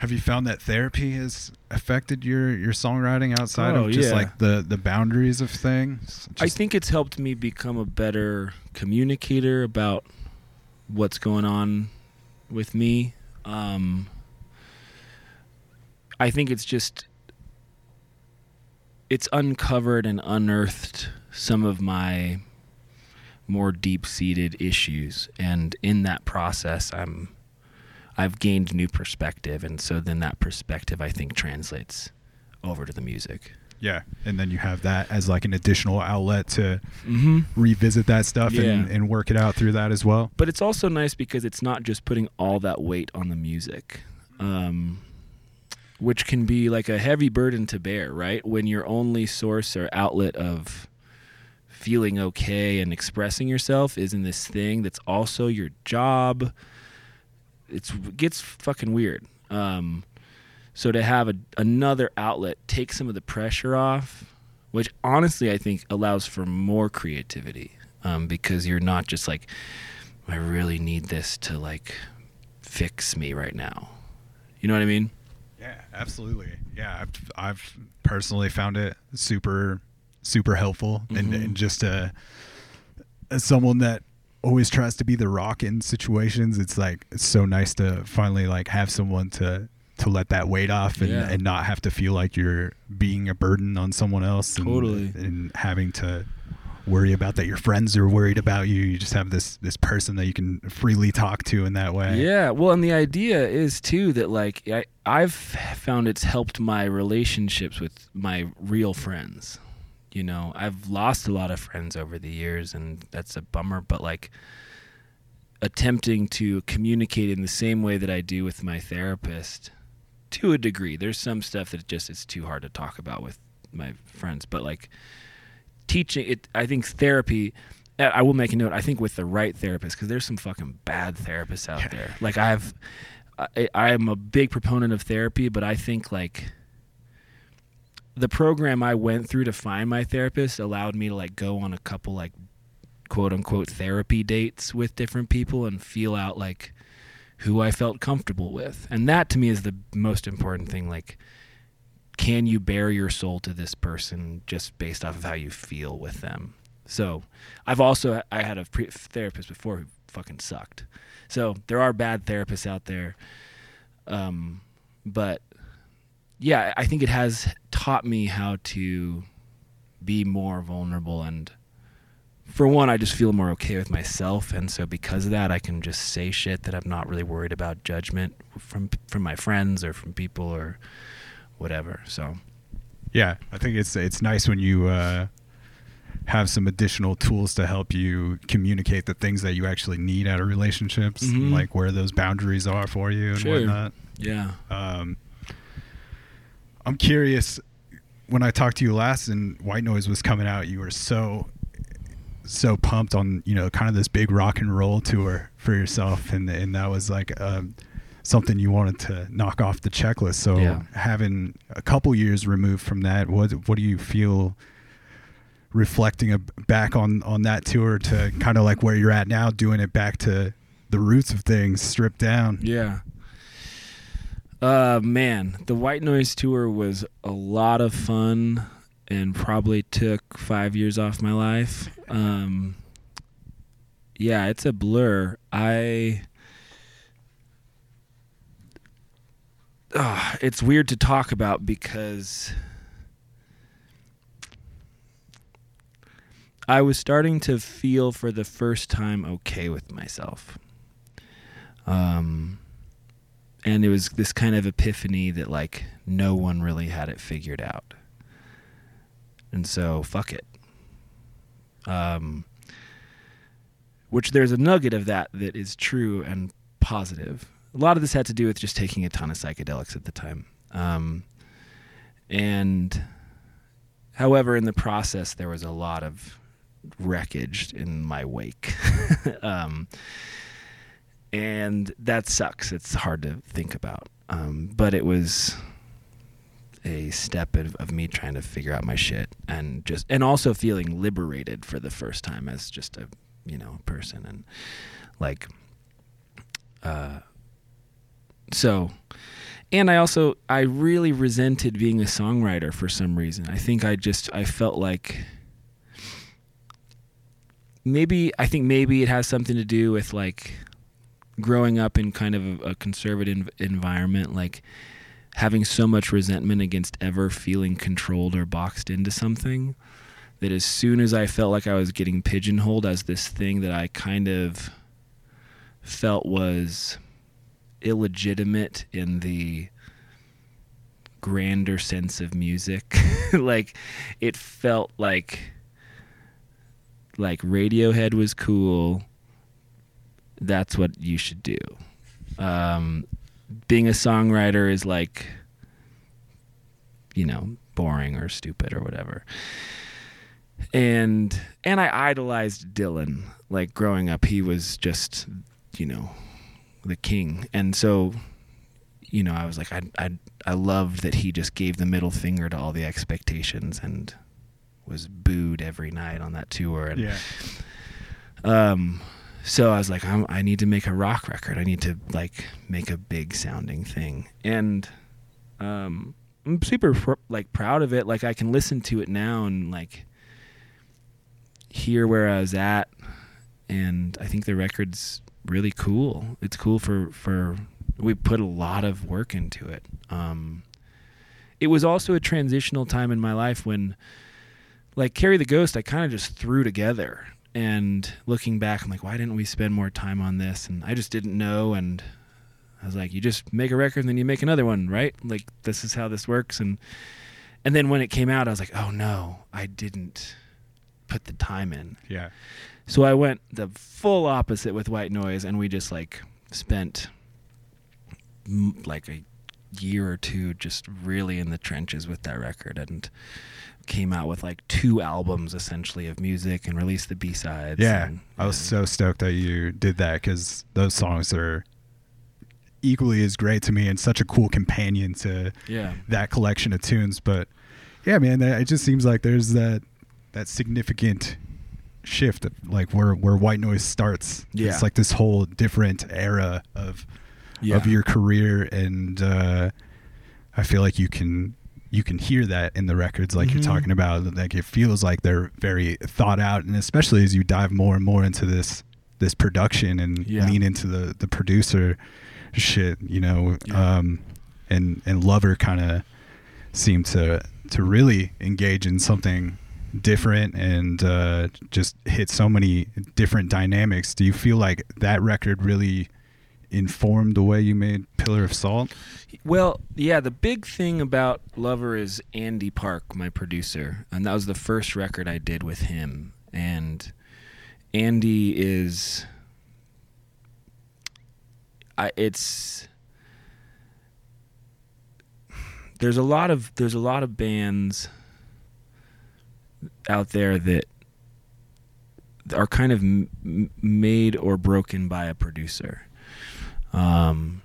Have you found that therapy has affected your songwriting outside of just like the boundaries of things? I think it's helped me become a better communicator about what's going on with me. I think it's just, it's uncovered and unearthed some of my more deep-seated issues. And in that process, I've gained new perspective, and so then that perspective I think translates over to the music. Yeah, and then you have that as like an additional outlet to revisit that stuff and work it out through that as well. But it's also nice because it's not just putting all that weight on the music, which can be like a heavy burden to bear, right? When your only source or outlet of feeling okay and expressing yourself is in this thing that's also your job. It gets fucking weird. So to have another outlet take some of the pressure off, which honestly I think allows for more creativity, because you're not just like, I really need this to like fix me right now. You know what I mean? Yeah, absolutely. Yeah, I've personally found it super, super helpful, and just as someone that always tries to be the rock in situations, it's like it's so nice to finally like have someone to let that weight off and not have to feel like you're being a burden on someone else. Totally. And having to worry about that your friends are worried about you. You just have this person that you can freely talk to in that way. Yeah, well, and the idea is too that like I've found it's helped my relationships with my real friends. You know, I've lost a lot of friends over the years, and that's a bummer, but like attempting to communicate in the same way that I do with my therapist to a degree. There's some stuff that just it's too hard to talk about with my friends, but like teaching it, I think therapy, I will make a note, I think with the right therapist, because there's some fucking bad therapists out there. Like I'm a big proponent of therapy, but I think like the program I went through to find my therapist allowed me to like go on a couple like quote unquote therapy dates with different people and feel out like who I felt comfortable with. And that to me is the most important thing. Like, can you bare your soul to this person just based off of how you feel with them? So I had a therapist before who fucking sucked. So there are bad therapists out there. But yeah, I think it has taught me how to be more vulnerable, and for one, I just feel more okay with myself, and so because of that, I can just say shit that I'm not really worried about judgment from my friends or from people or whatever. So yeah, I think it's nice when you have some additional tools to help you communicate the things that you actually need out of relationships, mm-hmm. like where those boundaries are for you and sure. whatnot. Yeah. I'm curious, when I talked to you last and White Noise was coming out, you were so pumped on, you know, kind of this big rock and roll tour for yourself. And that was like something you wanted to knock off the checklist. So yeah. having a couple years removed from that, what do you feel reflecting back on that tour to kind of like where you're at now, doing it back to the roots of things, stripped down? Yeah. Man, the White Noise tour was a lot of fun and probably took 5 years off my life. Yeah, it's a blur. It's weird to talk about because I was starting to feel for the first time okay with myself. And it was this kind of epiphany that, like, no one really had it figured out. And so, fuck it. Which there's a nugget of that is true and positive. A lot of this had to do with just taking a ton of psychedelics at the time. And however, in the process, there was a lot of wreckage in my wake. And that sucks. It's hard to think about. But it was a step of me trying to figure out my shit and also feeling liberated for the first time as just a, you know, person. And like, and I really resented being a songwriter for some reason. I think I felt like maybe it has something to do with like, growing up in kind of a conservative environment, like having so much resentment against ever feeling controlled or boxed into something, that as soon as I felt like I was getting pigeonholed as this thing that I kind of felt was illegitimate in the grander sense of music, like it felt like Radiohead was cool. That's what you should do. Being a songwriter is like, you know, boring or stupid or whatever. And I idolized Dylan. Like growing up, he was just, you know, the king. And so, you know, I was like, I loved that he just gave the middle finger to all the expectations and was booed every night on that tour. And, yeah. So I was like, I need to make a rock record. I need to like make a big sounding thing. And I'm super proud of it. Like I can listen to it now and like hear where I was at. And I think the record's really cool. It's cool for we put a lot of work into it. It was also a transitional time in my life when like Carry the Ghost, I kind of just threw together. And looking back, I'm like, why didn't we spend more time on this? And I just didn't know. And I was like, you just make a record and then you make another one, right? Like, this is how this works. And then when it came out, I was like, oh no, I didn't put the time in. Yeah. So I went the full opposite with White Noise. And we just like spent like a year or two just really in the trenches with that record. And came out with like 2 albums essentially of music and released the B-sides. Yeah. And I was so stoked that you did that because those songs are equally as great to me and such a cool companion to that collection of tunes. But yeah, man, it just seems like there's that significant shift of like where White Noise starts. Yeah. It's like this whole different era of your career. And I feel like you can hear that in the records, like mm-hmm. you're talking about. Like it feels like they're very thought out, and especially as you dive more and more into this production and lean into the producer shit, you know. Yeah. And Lover kind of seemed to really engage in something different and just hit so many different dynamics. Do you feel like that record really informed the way you made Pillar of Salt? Well, yeah, the big thing about Lover is Andy Park, my producer, and that was the first record I did with him. And Andy is... There's a lot of bands out there that are kind of made or broken by a producer, and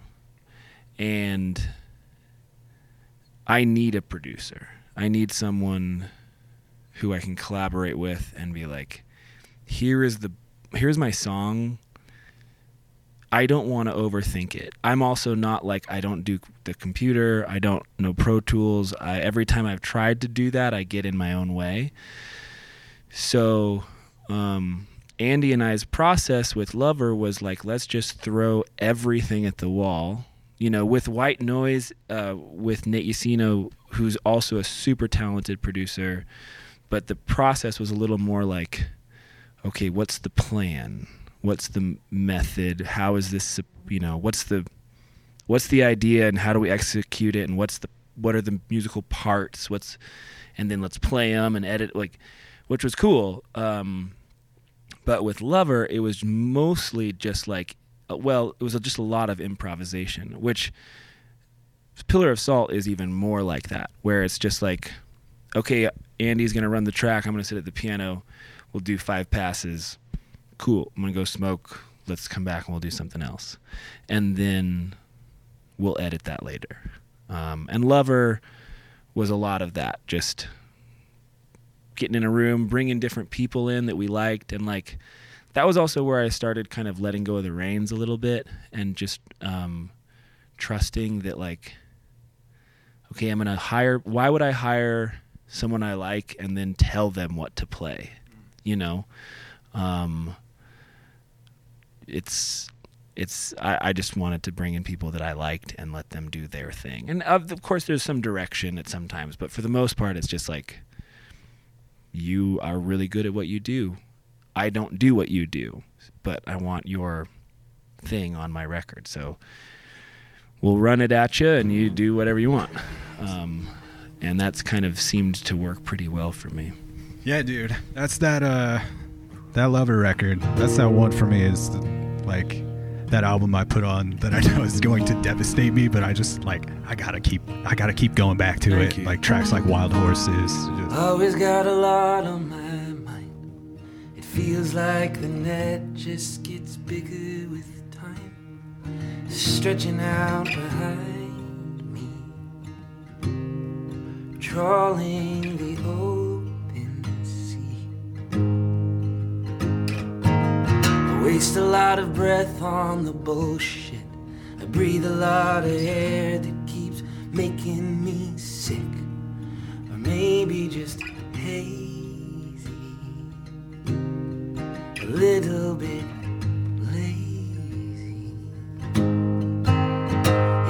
I need a producer. I need someone who I can collaborate with and be like, here's my song. I don't want to overthink it. I'm also not like, I don't do the computer. I don't know Pro Tools. Every time I've tried to do that, I get in my own way. So Andy and I's process with Lover was like, let's just throw everything at the wall. You know, with White Noise, with Nate Ucino, who's also a super talented producer, but the process was a little more like, okay, what's the plan? What's the method? How is this, you know, what's the idea and how do we execute it? And what are the musical parts? And then let's play them and edit, like, which was cool. But with Lover, it was mostly just like, it was just a lot of improvisation, which Pillar of Salt is even more like that, where it's just like, okay, Andy's going to run the track. I'm going to sit at the piano. We'll do 5 passes. Cool, I'm gonna go smoke, let's come back and we'll do something else. And then we'll edit that later. And Lover was a lot of that, just getting in a room, bringing different people in that we liked. And like, that was also where I started kind of letting go of the reins a little bit and just trusting that like, okay, why would I hire someone I like and then tell them what to play, you know? I just wanted to bring in people that I liked and let them do their thing. And of course there's some direction at some times, but for the most part, it's just like, you are really good at what you do. I don't do what you do, but I want your thing on my record. So we'll run it at you and you do whatever you want. And that's kind of seemed to work pretty well for me. Yeah, dude, that's that, that Lover record, that's that one for me, is like that album I put on that I know is going to devastate me, but I just like, I gotta keep going back to Thank it. You. Like tracks like Wild Horses. Always got a lot on my mind. It feels like the net just gets bigger with time, stretching out behind me, trawling the open sea. Waste a lot of breath on the bullshit. I breathe a lot of air that keeps making me sick, or maybe just hazy, a little bit lazy.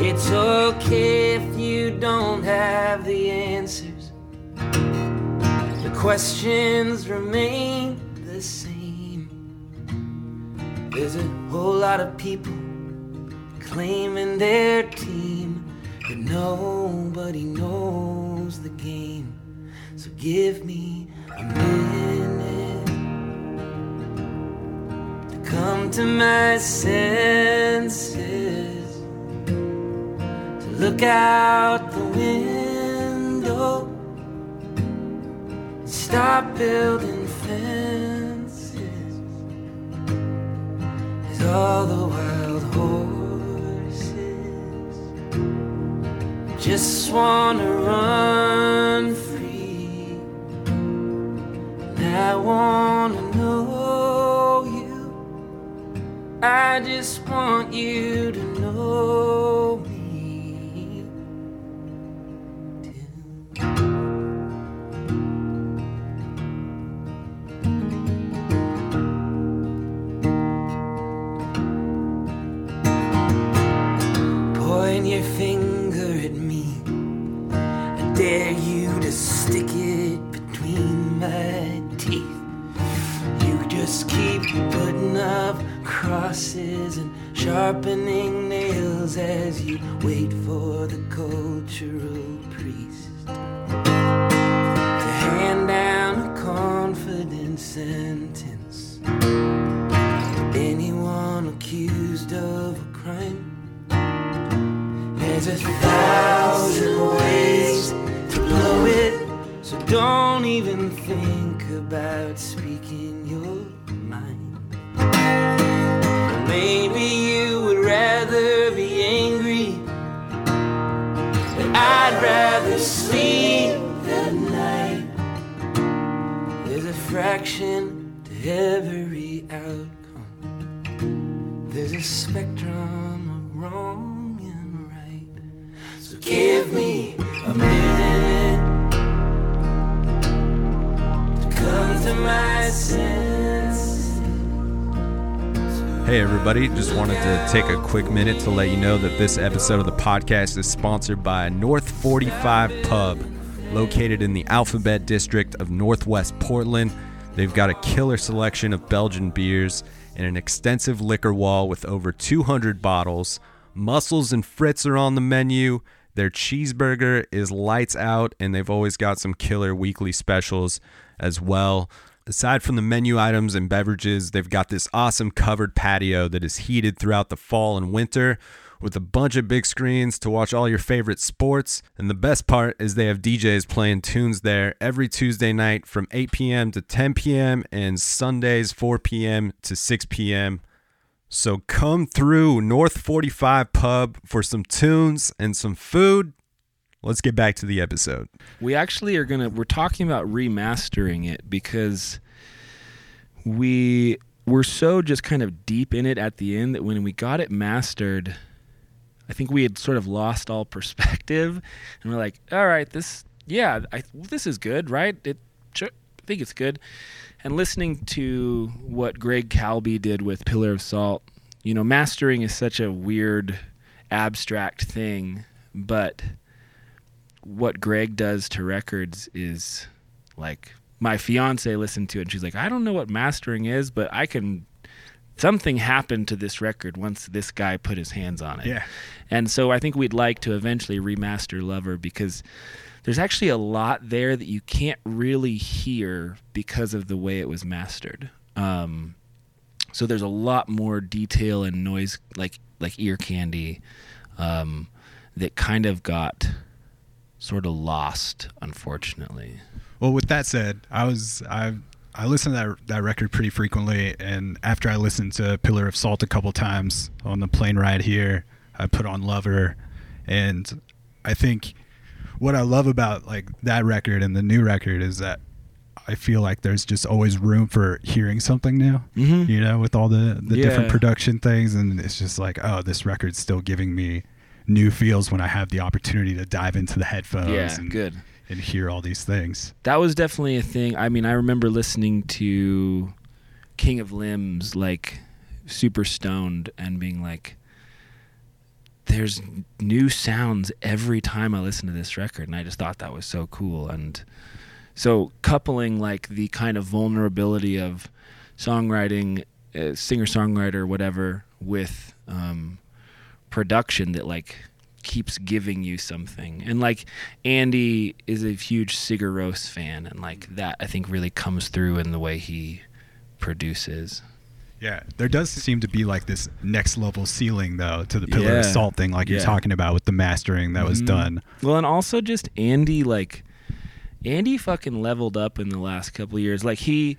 It's okay if you don't have the answers. The questions remain the same. There's a whole lot of people claiming their team, but nobody knows the game. So give me a minute to come to my senses, to look out the window and stop building fences. All the wild horses just wanna run free, and I wanna know you. I just want you to know me too. dare you to stick it between my teeth. You just keep putting up crosses and sharpening nails as you wait for the cultural priest to hand down a confident sentence. Anyone accused of a crime, there's 1,000 ways to blow it, so don't even think about speaking your mind. Maybe you would rather be angry, but I'd rather sleep that night. There's a fraction to every outcome, there's a spectrum of wrong. Give me a minute to come to my senses. Hey everybody, just wanted to take a quick minute to let you know that this episode of the podcast is sponsored by North 45 Pub, located in the Alphabet District of Northwest Portland. They've got a killer selection of Belgian beers and an extensive liquor wall with over 200 bottles. Mussels and Fritz are on the menu. Their cheeseburger is lights out, and they've always got some killer weekly specials as well. Aside from the menu items and beverages, they've got this awesome covered patio that is heated throughout the fall and winter with a bunch of big screens to watch all your favorite sports. And the best part is they have DJs playing tunes there every Tuesday night from 8 p.m. to 10 p.m. and Sundays 4 p.m. to 6 p.m. So come through North 45 Pub for some tunes and some food. Let's get back to the episode. We actually are we're talking about remastering it because we were so just kind of deep in it at the end that when we got it mastered, I think we had sort of lost all perspective. And we're like, all right, this is good, right? I think it's good. And listening to what Greg Calby did with Pillar of Salt, you know, mastering is such a weird, abstract thing, but what Greg does to records is, like, my fiance listened to it and she's like, I don't know what mastering is, but something happened to this record once this guy put his hands on it. Yeah. And so I think we'd like to eventually remaster Lover because there's actually a lot there that you can't really hear because of the way it was mastered. So there's a lot more detail and noise, like ear candy, that kind of got sort of lost, unfortunately. Well, with that said, I listened to that record pretty frequently, and after I listened to Pillar of Salt a couple times on the plane ride here, I put on Lover, and I think what I love about like that record and the new record is that I feel like there's just always room for hearing something new, mm-hmm. you know, with all the different production things. And it's just like, oh, this record's still giving me new feels when I have the opportunity to dive into the headphones and hear all these things. That was definitely a thing. I mean, I remember listening to King of Limbs, like super stoned and being like, there's new sounds every time I listen to this record, and I just thought that was so cool. And so coupling like the kind of vulnerability of songwriting, singer-songwriter, whatever, with production that like keeps giving you something. And like Andy is a huge Sigur Rós fan, and like that I think really comes through in the way he produces. Yeah, there does seem to be like this next level ceiling though to the Pillar of Salt thing, like you're talking about with the mastering that was done. Well, and also just Andy fucking leveled up in the last couple of years. Like he's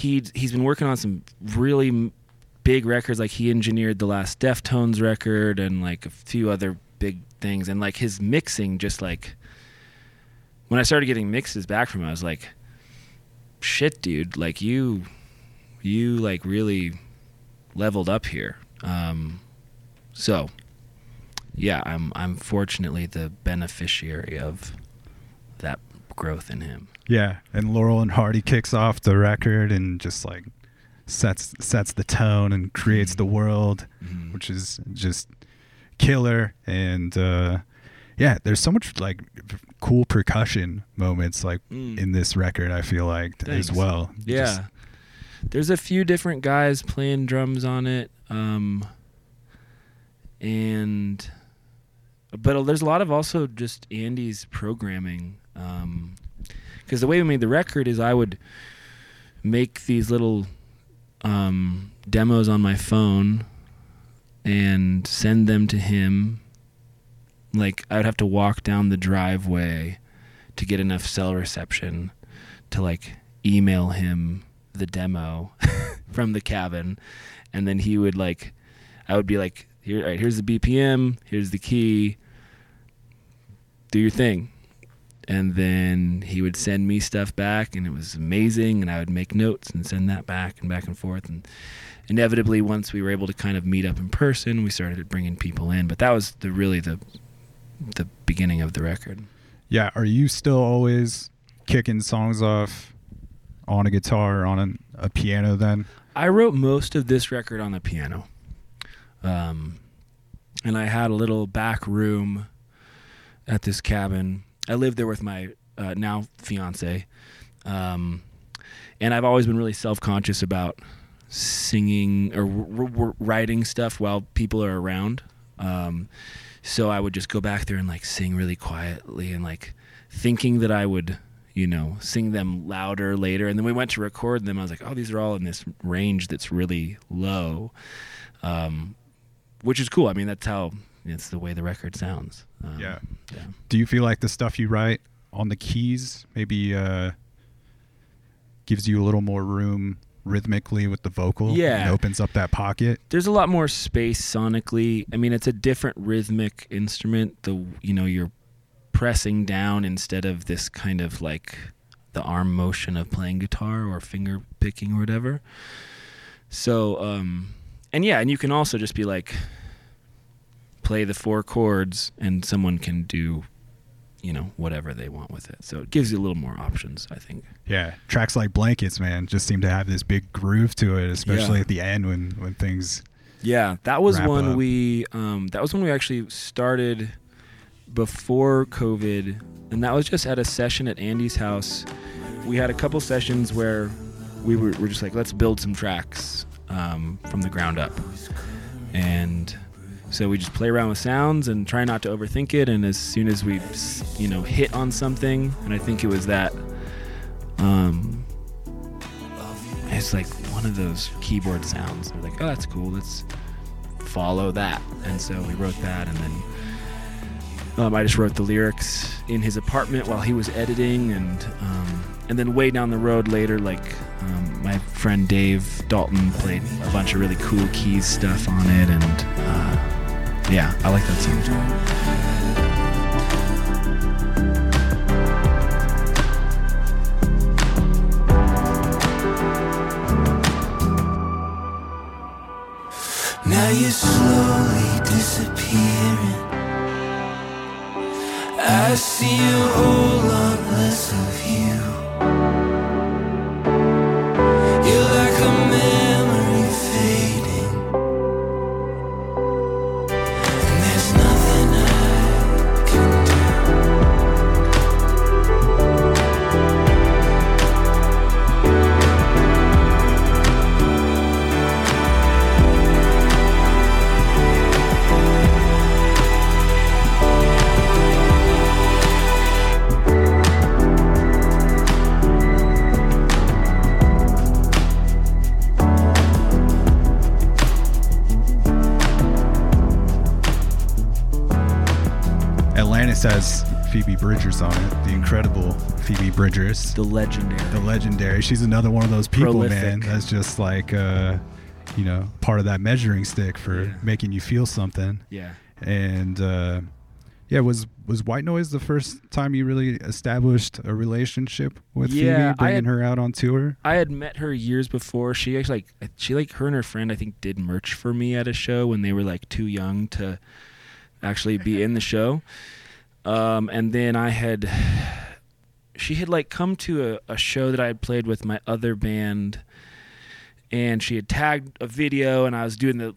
been working on some really big records. Like he engineered the last Deftones record and like a few other big things. And like his mixing, just like when I started getting mixes back from him, I was like, shit, dude, like you like really leveled up here. So yeah, I'm fortunately the beneficiary of that growth in him. Yeah. And Laurel and Hardy kicks off the record and just like sets the tone and creates the world, which is just killer. And, yeah, there's so much like cool percussion moments like in this record, I feel like. Thanks. As well. Yeah. Just, there's a few different guys playing drums on it. But there's a lot of also just Andy's programming. Because the way we made the record is I would make these little demos on my phone and send them to him. Like, I would have to walk down the driveway to get enough cell reception to, like, email him the demo from the cabin. And then he would, like, I would be like, "Here, all right, here's the BPM, here's the key, do your thing." And then he would send me stuff back, and it was amazing, and I would make notes and send that back and forth. And inevitably, once we were able to kind of meet up in person, we started bringing people in. But that was really the beginning of the record. Yeah. Are you still always kicking songs off on a guitar or on a piano then? I wrote most of this record on the piano. And I had a little back room at this cabin. I lived there with my now fiance. And I've always been really self-conscious about singing or writing stuff while people are around. So I would just go back there and like sing really quietly and like thinking that I would, you know, sing them louder later. And then we went to record them. I was like, oh, these are all in this range that's really low, which is cool. I mean, that's how, it's the way the record sounds. Yeah. Do you feel like the stuff you write on the keys maybe gives you a little more room rhythmically with the vocal? Yeah. And opens up that pocket? There's a lot more space sonically. I mean, it's a different rhythmic instrument. You're pressing down instead of this kind of like the arm motion of playing guitar or finger picking or whatever. So, and you can also just be like, play the four chords and someone can do, you know, whatever they want with it. So it gives you a little more options, I think. Yeah. Tracks like Blankets, man, just seem to have this big groove to it, especially at the end when things that was when we actually started before COVID, and that was just at a session at Andy's house. We had a couple sessions where we were just like, let's build some tracks from the ground up. And so we just play around with sounds and try not to overthink it. And as soon as we, you know, hit on something, and I think it was that, it's like one of those keyboard sounds. We're like, oh, that's cool. Let's follow that. And so we wrote that. And then I just wrote the lyrics in his apartment while he was editing. And then way down the road later, like my friend Dave Dalton played a bunch of really cool keys stuff on it. And I like that song too. Now you're slowly disappearing. I see a whole lot less of you. Has Phoebe Bridgers on it, the incredible Phoebe Bridgers, the legendary. She's another one of those people, prolific, man, that's just like part of that measuring stick for making you feel something. Was White Noise the first time you really established a relationship with Phoebe, bringing her out on tour? I had met her years before. She actually her and her friend, I think, did merch for me at a show when they were like too young to actually be in the show. And then she had like come to a show that I had played with my other band, and she had tagged a video, and I was doing the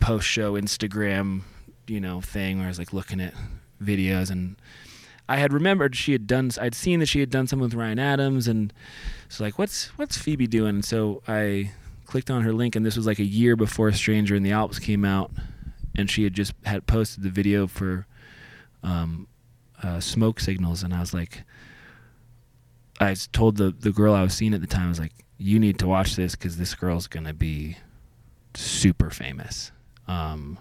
post show Instagram, thing where I was like looking at videos, and I had remembered I'd seen that she had done something with Ryan Adams, and so like, what's Phoebe doing? And so I clicked on her link, and this was like a year before Stranger in the Alps came out, and she had posted the video for Smoke Signals, and I was like, I told the girl I was seeing at the time, I was like, you need to watch this because this girl's gonna be super famous, and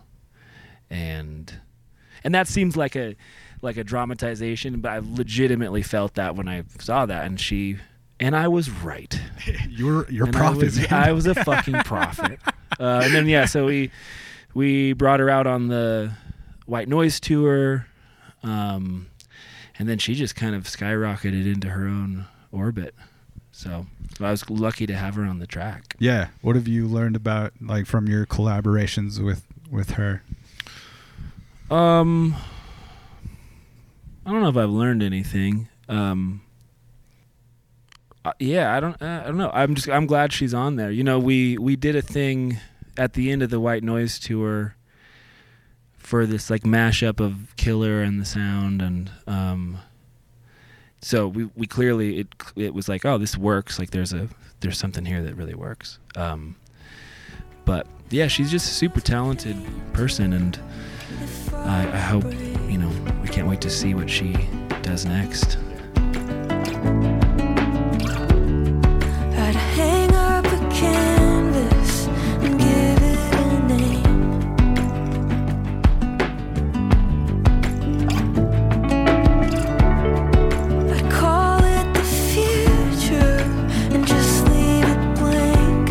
that seems like a dramatization, but I legitimately felt that when I saw that, and I was right. You're prophet. I was a fucking prophet. And then so we brought her out on the White Noise tour, and then she just kind of skyrocketed into her own orbit. So I was lucky to have her on the track. Yeah. What have you learned about, like, from your collaborations with her? I don't know if I've learned anything. I don't know. I'm glad she's on there. You know, we did a thing at the end of the White Noise tour for this like mashup of Killer and The Sound, and so we clearly it was like, oh, this works, like there's something here that really works, but yeah, she's just a super talented person, and I hope, you know, we can't wait to see what she does next. I'd hang up a canvas and give it a name. I'd call it the future and just leave it blank.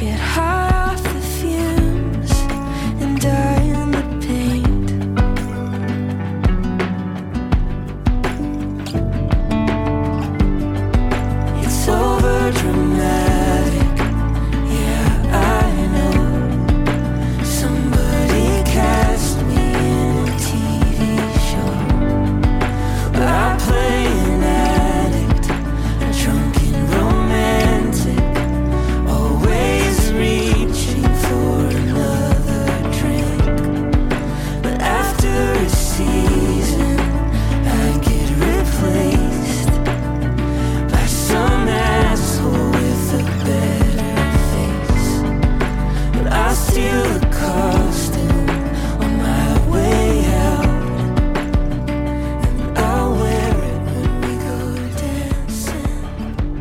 Get high off the fumes and die in the paint.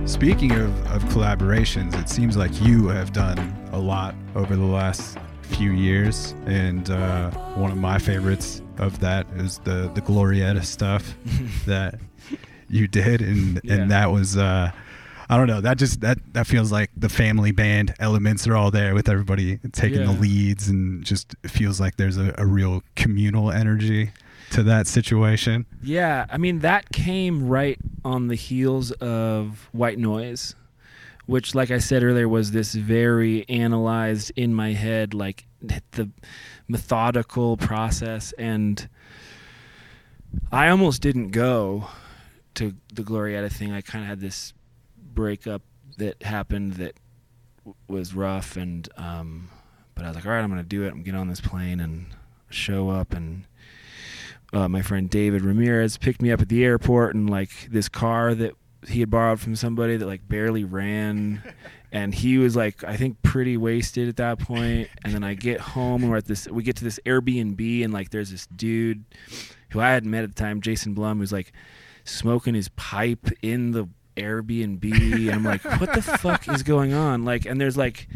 Speaking of collaborations, it seems like you have done a lot over the last few years, and one of my favorites of that is the Glorietta stuff that you did, and that was I don't know, that feels like the family band elements are all there with everybody taking the leads, and just it feels like there's a real communal energy to that situation. Yeah, I mean, that came right on the heels of White Noise, which, like I said earlier, was this very analyzed in my head, like the methodical process. And I almost didn't go to the Glorietta thing. I kind of had this breakup that happened that was rough, and but I was like, all right, I'm going to do it. I'm going to get on this plane and show up, and my friend David Ramirez picked me up at the airport, and like this car that he had borrowed from somebody that like barely ran, and he was like, I think, pretty wasted at that point. And then I get home, and we get to this Airbnb, and like there's this dude who I hadn't met at the time, Jason Blum, who's like smoking his pipe in the Airbnb, and I'm like, what the fuck is going on? Like, and there's like,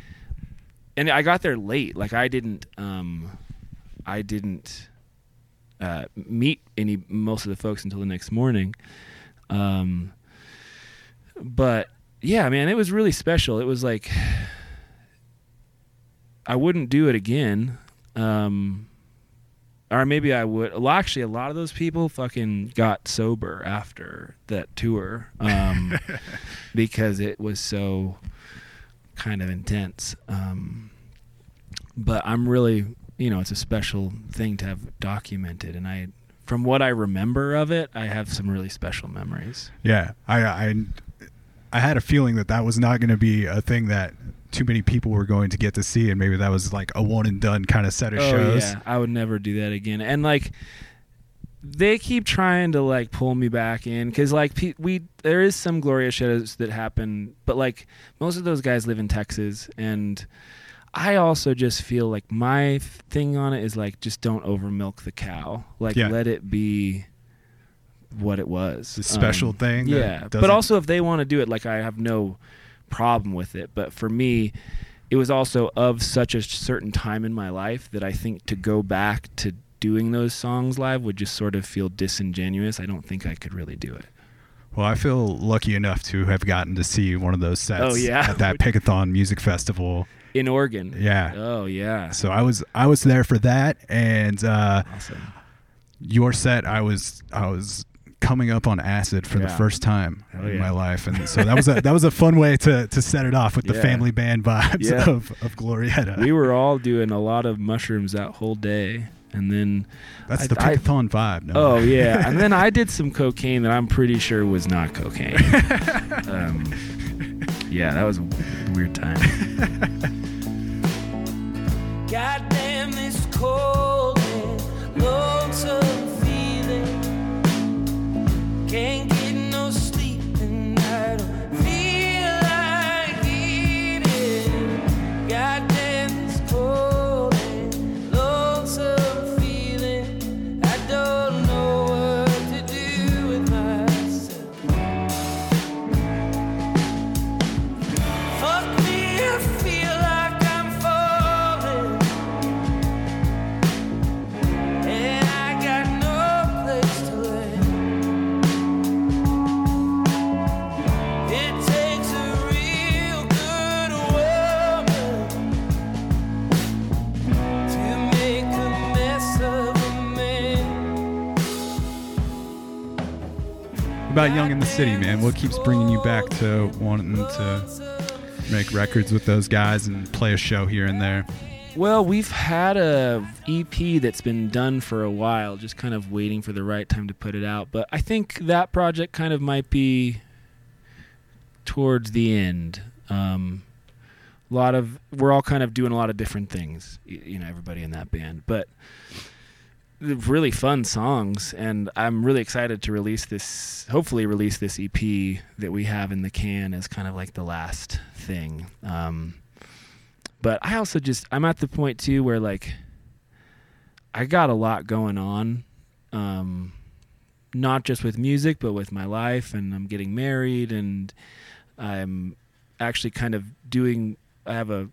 and I got there late, like I didn't meet most of the folks until the next morning, but yeah, man, it was really special. It was like, I wouldn't do it again, or maybe I would. Well, actually, a lot of those people fucking got sober after that tour, because it was so kind of intense, but I'm really, you know, it's a special thing to have documented, and I, from what I remember of it, I have some really special memories. Yeah, I I had a feeling that that was not going to be a thing that too many people were going to get to see, and maybe that was like a one and done kind of set of shows. Yeah, I would never do that again. And like, they keep trying to like pull me back in because like there is some Glorietta shows that happen, but like most of those guys live in Texas, and I also just feel like my thing on it is like, just don't over milk the cow. Like, let it be what it was. The special thing. Yeah. But also if they want to do it, like I have no problem with it. But for me, it was also of such a certain time in my life that I think to go back to doing those songs live would just sort of feel disingenuous. I don't think I could really do it. Well, I feel lucky enough to have gotten to see one of those sets at that Pickathon Music Festival. In Oregon. Yeah. Oh, yeah. So I was there for that, and awesome. Your set, I was coming up on acid for the first time in my life, and so that was a fun way to set it off with the family band vibes of Glorietta. We were all doing a lot of mushrooms that whole day, and then that's the Pickathon vibe. No? Oh yeah, and then I did some cocaine that I'm pretty sure was not cocaine. Yeah, that was a weird time. Goddamn this cold and lonesome feeling. Can't get no sleep and I don't feel like eating. Goddamn this cold and lonesome feeling. I don't know what to do with myself. About Young in the City, man, what keeps bringing you back to wanting to make records with those guys and play a show here and there? Well, we've had a EP that's been done for a while, just kind of waiting for the right time to put it out, but I think that project kind of might be towards the end. We're all kind of doing a lot of different things, you know, everybody in that band, but really fun songs, and I'm really excited to hopefully release this EP that we have in the can as kind of like the last thing. But I also I'm at the point too where like I got a lot going on, not just with music but with my life, and I'm getting married, and I'm actually kind of I have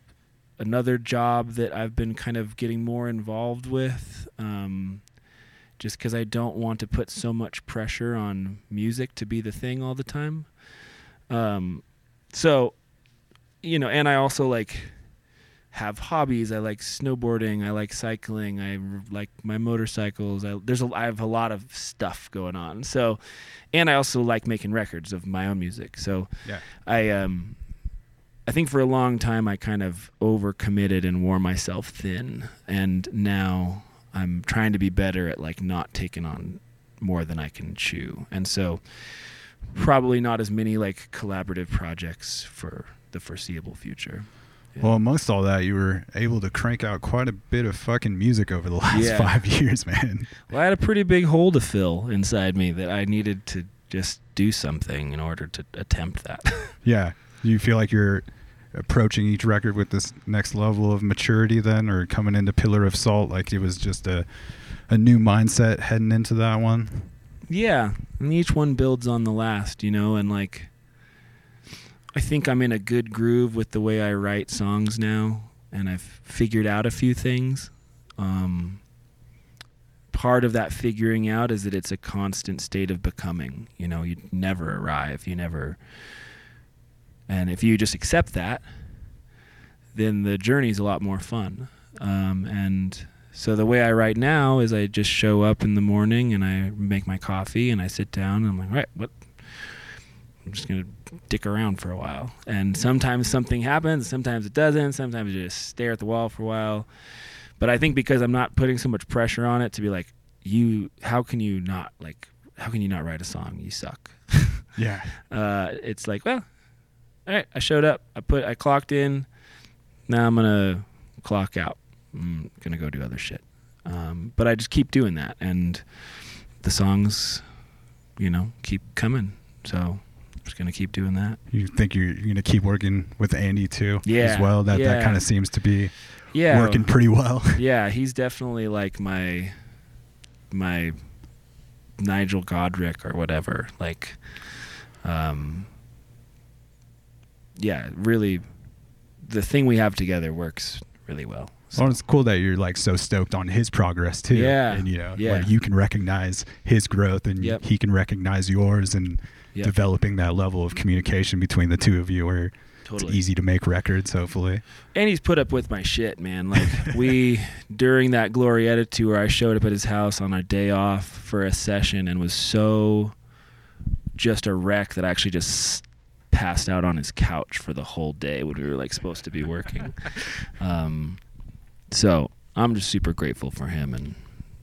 another job that I've been kind of getting more involved with, just because I don't want to put so much pressure on music to be the thing all the time. So, you know, and I also like have hobbies. I like snowboarding. I like cycling. I like my motorcycles. I have a lot of stuff going on. So, and I also like making records of my own music. So I think for a long time I kind of overcommitted and wore myself thin, and now I'm trying to be better at like not taking on more than I can chew. And so probably not as many like collaborative projects for the foreseeable future. Yeah. Well, amongst all that, you were able to crank out quite a bit of fucking music over the last 5 years, man. Well, I had a pretty big hole to fill inside me that I needed to just do something in order to attempt that. Yeah. Do you feel like you're approaching each record with this next level of maturity then, or coming into Pillar of Salt like it was just a new mindset heading into that one? Yeah, and each one builds on the last, you know, and like I think I'm in a good groove with the way I write songs now, and I've figured out a few things. Part of that figuring out is that it's a constant state of becoming, you know. You never arrive, and if you just accept that, then the journey's a lot more fun. And so the way I write now is I just show up in the morning and I make my coffee and I sit down and I'm like, all right, I'm just going to dick around for a while. And sometimes something happens, sometimes it doesn't, sometimes you just stare at the wall for a while. But I think because I'm not putting so much pressure on it to be like, how can you not write a song? You suck. Yeah. It's like, well, all right, I showed up. I clocked in. Now I'm gonna clock out. I'm gonna go do other shit. But I just keep doing that, and the songs, keep coming. So I'm just gonna keep doing that. You think you're gonna keep working with Andy too? Yeah. As well. That kind of seems to be working pretty well. Yeah, he's definitely like my Nigel Godric or whatever. Like, really, the thing we have together works really well. So. Well, it's cool that you're like so stoked on his progress too. Yeah. And like you can recognize his growth and he can recognize yours, and developing that level of communication between the two of you where it's easy to make records, hopefully. And he's put up with my shit, man. Like during that Glorietta tour, I showed up at his house on our day off for a session and was so just a wreck that I actually just passed out on his couch for the whole day when we were like supposed to be working. So I'm just super grateful for him and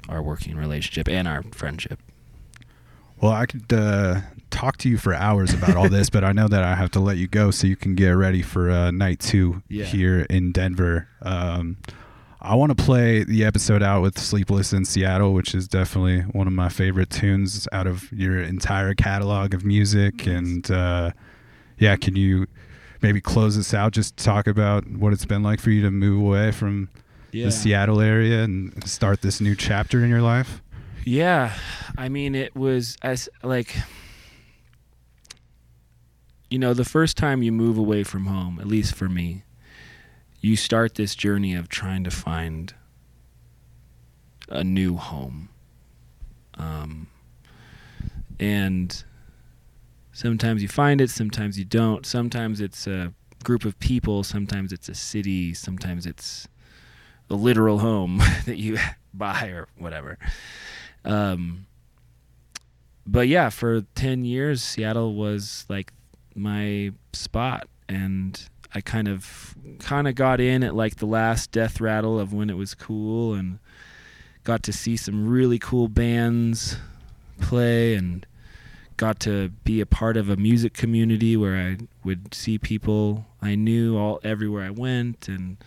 our working relationship and our friendship. Well, I could talk to you for hours about all this, but I know that I have to let you go so you can get ready for night two here in Denver. I want to play the episode out with Sleepless in Seattle, which is definitely one of my favorite tunes out of your entire catalog of music. And can you maybe close this out? Just talk about what it's been like for you to move away from the Seattle area and start this new chapter in your life. Yeah, I mean, it was the first time you move away from home, at least for me, you start this journey of trying to find a new home. And sometimes you find it, sometimes you don't. Sometimes it's a group of people, sometimes it's a city, sometimes it's a literal home that you buy or whatever. But yeah, for 10 years, Seattle was like my spot, and I kind of got in at like the last death rattle of when it was cool, and got to see some really cool bands play, and got to be a part of a music community where I would see people I knew everywhere I went, and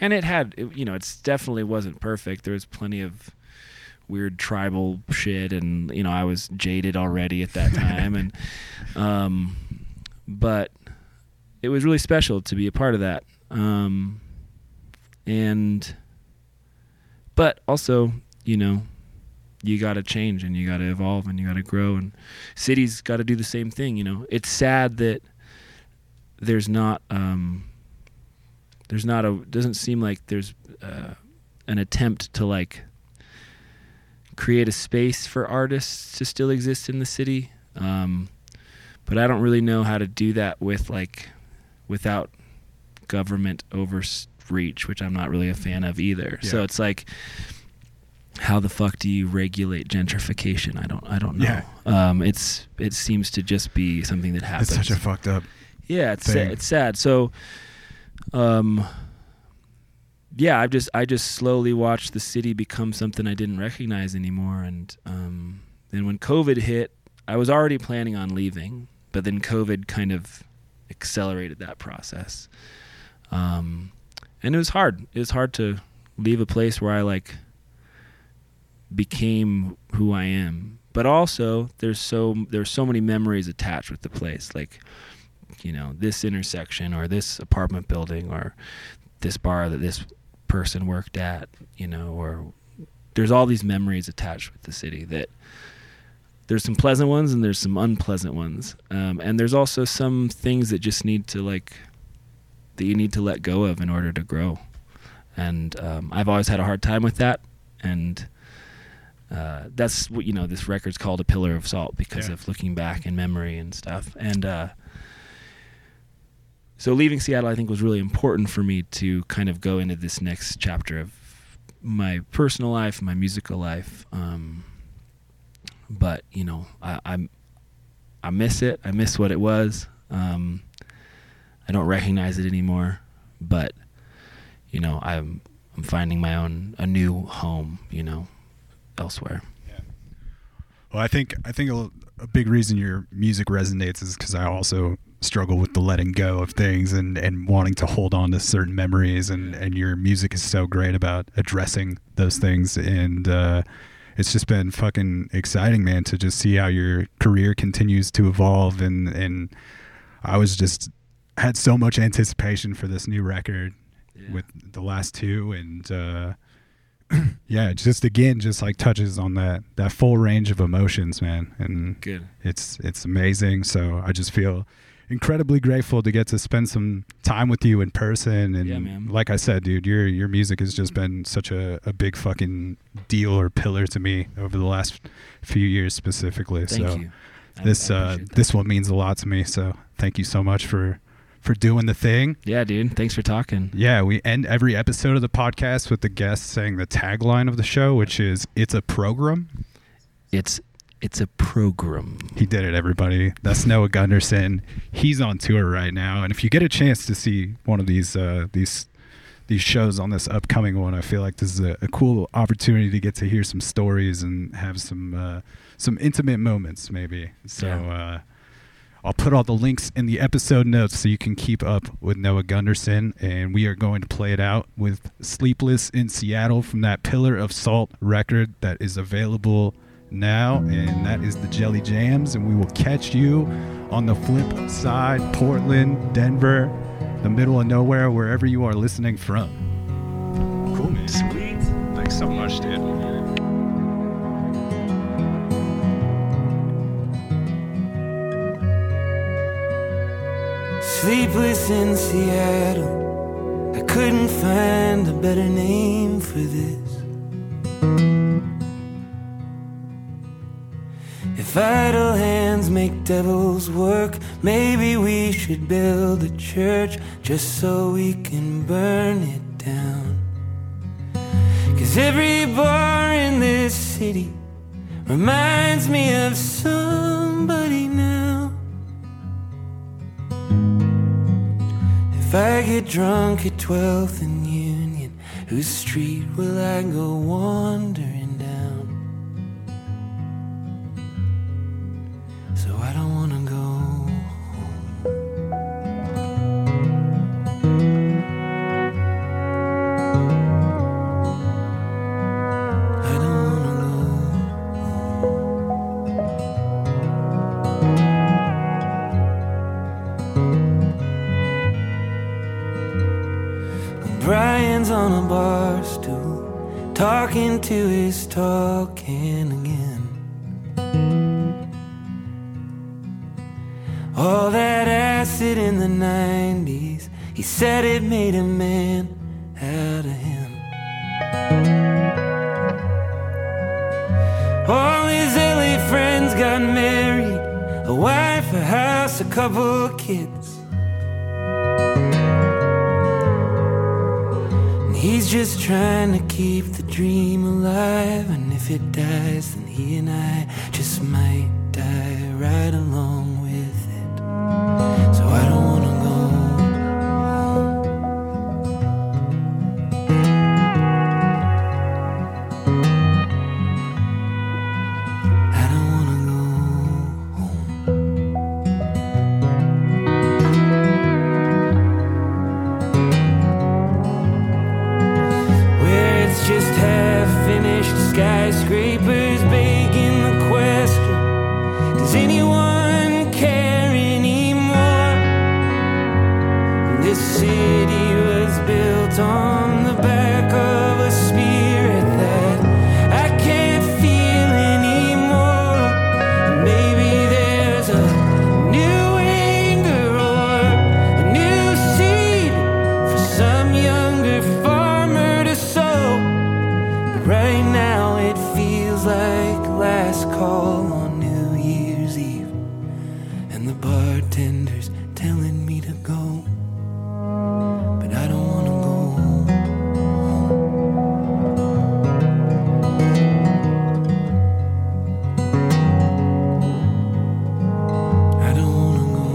it had, it's definitely wasn't perfect. There was plenty of weird tribal shit, and I was jaded already at that time, and but it was really special to be a part of that, and but also you got to change, and you got to evolve, and you got to grow, and cities got to do the same thing. It's sad that doesn't seem like there's an attempt to like create a space for artists to still exist in the city. But I don't really know how to do that without government overreach, which I'm not really a fan of either. Yeah. So it's like, how the fuck do you regulate gentrification? I don't know. Yeah. It seems to just be something that happens. It's such a fucked up thing. It's sad. So, I just slowly watched the city become something I didn't recognize anymore, and then when COVID hit, I was already planning on leaving, but then COVID kind of accelerated that process, and it was hard. It was hard to leave a place where I like became who I am, but also there's so many memories attached with the place, like this intersection or this apartment building or this bar that this person worked at, or there's all these memories attached with the city that there's some pleasant ones and there's some unpleasant ones. And there's also some things that just need to that you need to let go of in order to grow. And, I've always had a hard time with that. And, that's what, this record's called A Pillar of Salt because of looking back and memory and stuff. And, so leaving Seattle, I think, was really important for me to kind of go into this next chapter of my personal life, my musical life. But I miss it. I miss what it was. I don't recognize it anymore. But I'm finding my own new home. Elsewhere. Yeah. Well, I think a big reason your music resonates is because I also struggle with the letting go of things and wanting to hold on to certain memories, and your music is so great about addressing those things, and it's just been fucking exciting, man, to just see how your career continues to evolve, and I was just had so much anticipation for this new record with the last two, and yeah, just again, just like touches on that full range of emotions, man, and good. It's amazing. So I just feel incredibly grateful to get to spend some time with you in person, and like I said, dude, your music has just been such a big fucking deal or pillar to me over the last few years specifically. Thank so you. This one means a lot to me. So thank you so much for doing the thing. Yeah, dude. Thanks for talking. Yeah, we end every episode of the podcast with the guest saying the tagline of the show, which is, it's a program. It's a program. He did it, everybody. That's Noah Gunderson. He's on tour right now. And if you get a chance to see one of these shows on this upcoming one, I feel like this is a cool opportunity to get to hear some stories and have some intimate moments maybe. So, I'll put all the links in the episode notes so you can keep up with Noah Gunderson. And we are going to play it out with Sleepless in Seattle from that Pillar of Salt record that is available now. And that is the Jelly Jams. And we will catch you on the flip side, Portland, Denver, the middle of nowhere, wherever you are listening from. Cool, man. Sweet. Thanks so much, dude. Sleepless in Seattle, I couldn't find a better name for this. If idle hands make devils work, maybe we should build a church just so we can burn it down. 'Cause every bar in this city reminds me of somebody now. If I get drunk at 12th and Union, whose street will I go wandering down? So I don't wanna go home. I don't wanna go home. Brian's on a bar stool, talking to his talking again. All that acid in the 90s, he said it made a man out of him. All his LA friends got married, a wife, a house, a couple kids. He's just trying to keep the dream alive, and if it dies, then he and I just might die right along with it. So I don't wanna go home. I don't wanna go home. Just half-finished skyscrapers begging the question, does anyone care anymore? And this city was built on the back of a spirit that I can't feel anymore. Maybe there's a new anger or a new seed for some younger farmer to sow. Right now it feels like last call on New Year's Eve, and the bartender's telling me to go, but I don't wanna go home. I don't wanna go home.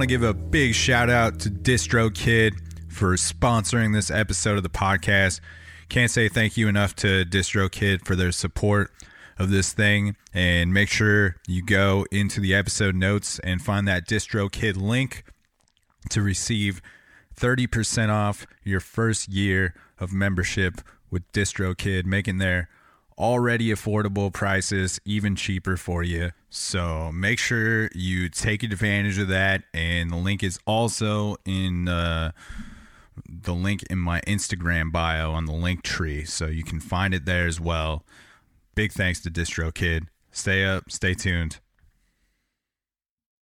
want to give a big shout out to DistroKid for sponsoring this episode of the podcast. Can't say thank you enough to DistroKid for their support of this thing. And make sure you go into the episode notes and find that DistroKid link to receive 30% off your first year of membership with DistroKid, making their already affordable prices even cheaper for you. So make sure you take advantage of that. And the link is also in the link in my Instagram bio on the link tree. So you can find it there as well. Big thanks to DistroKid. Stay up, stay tuned.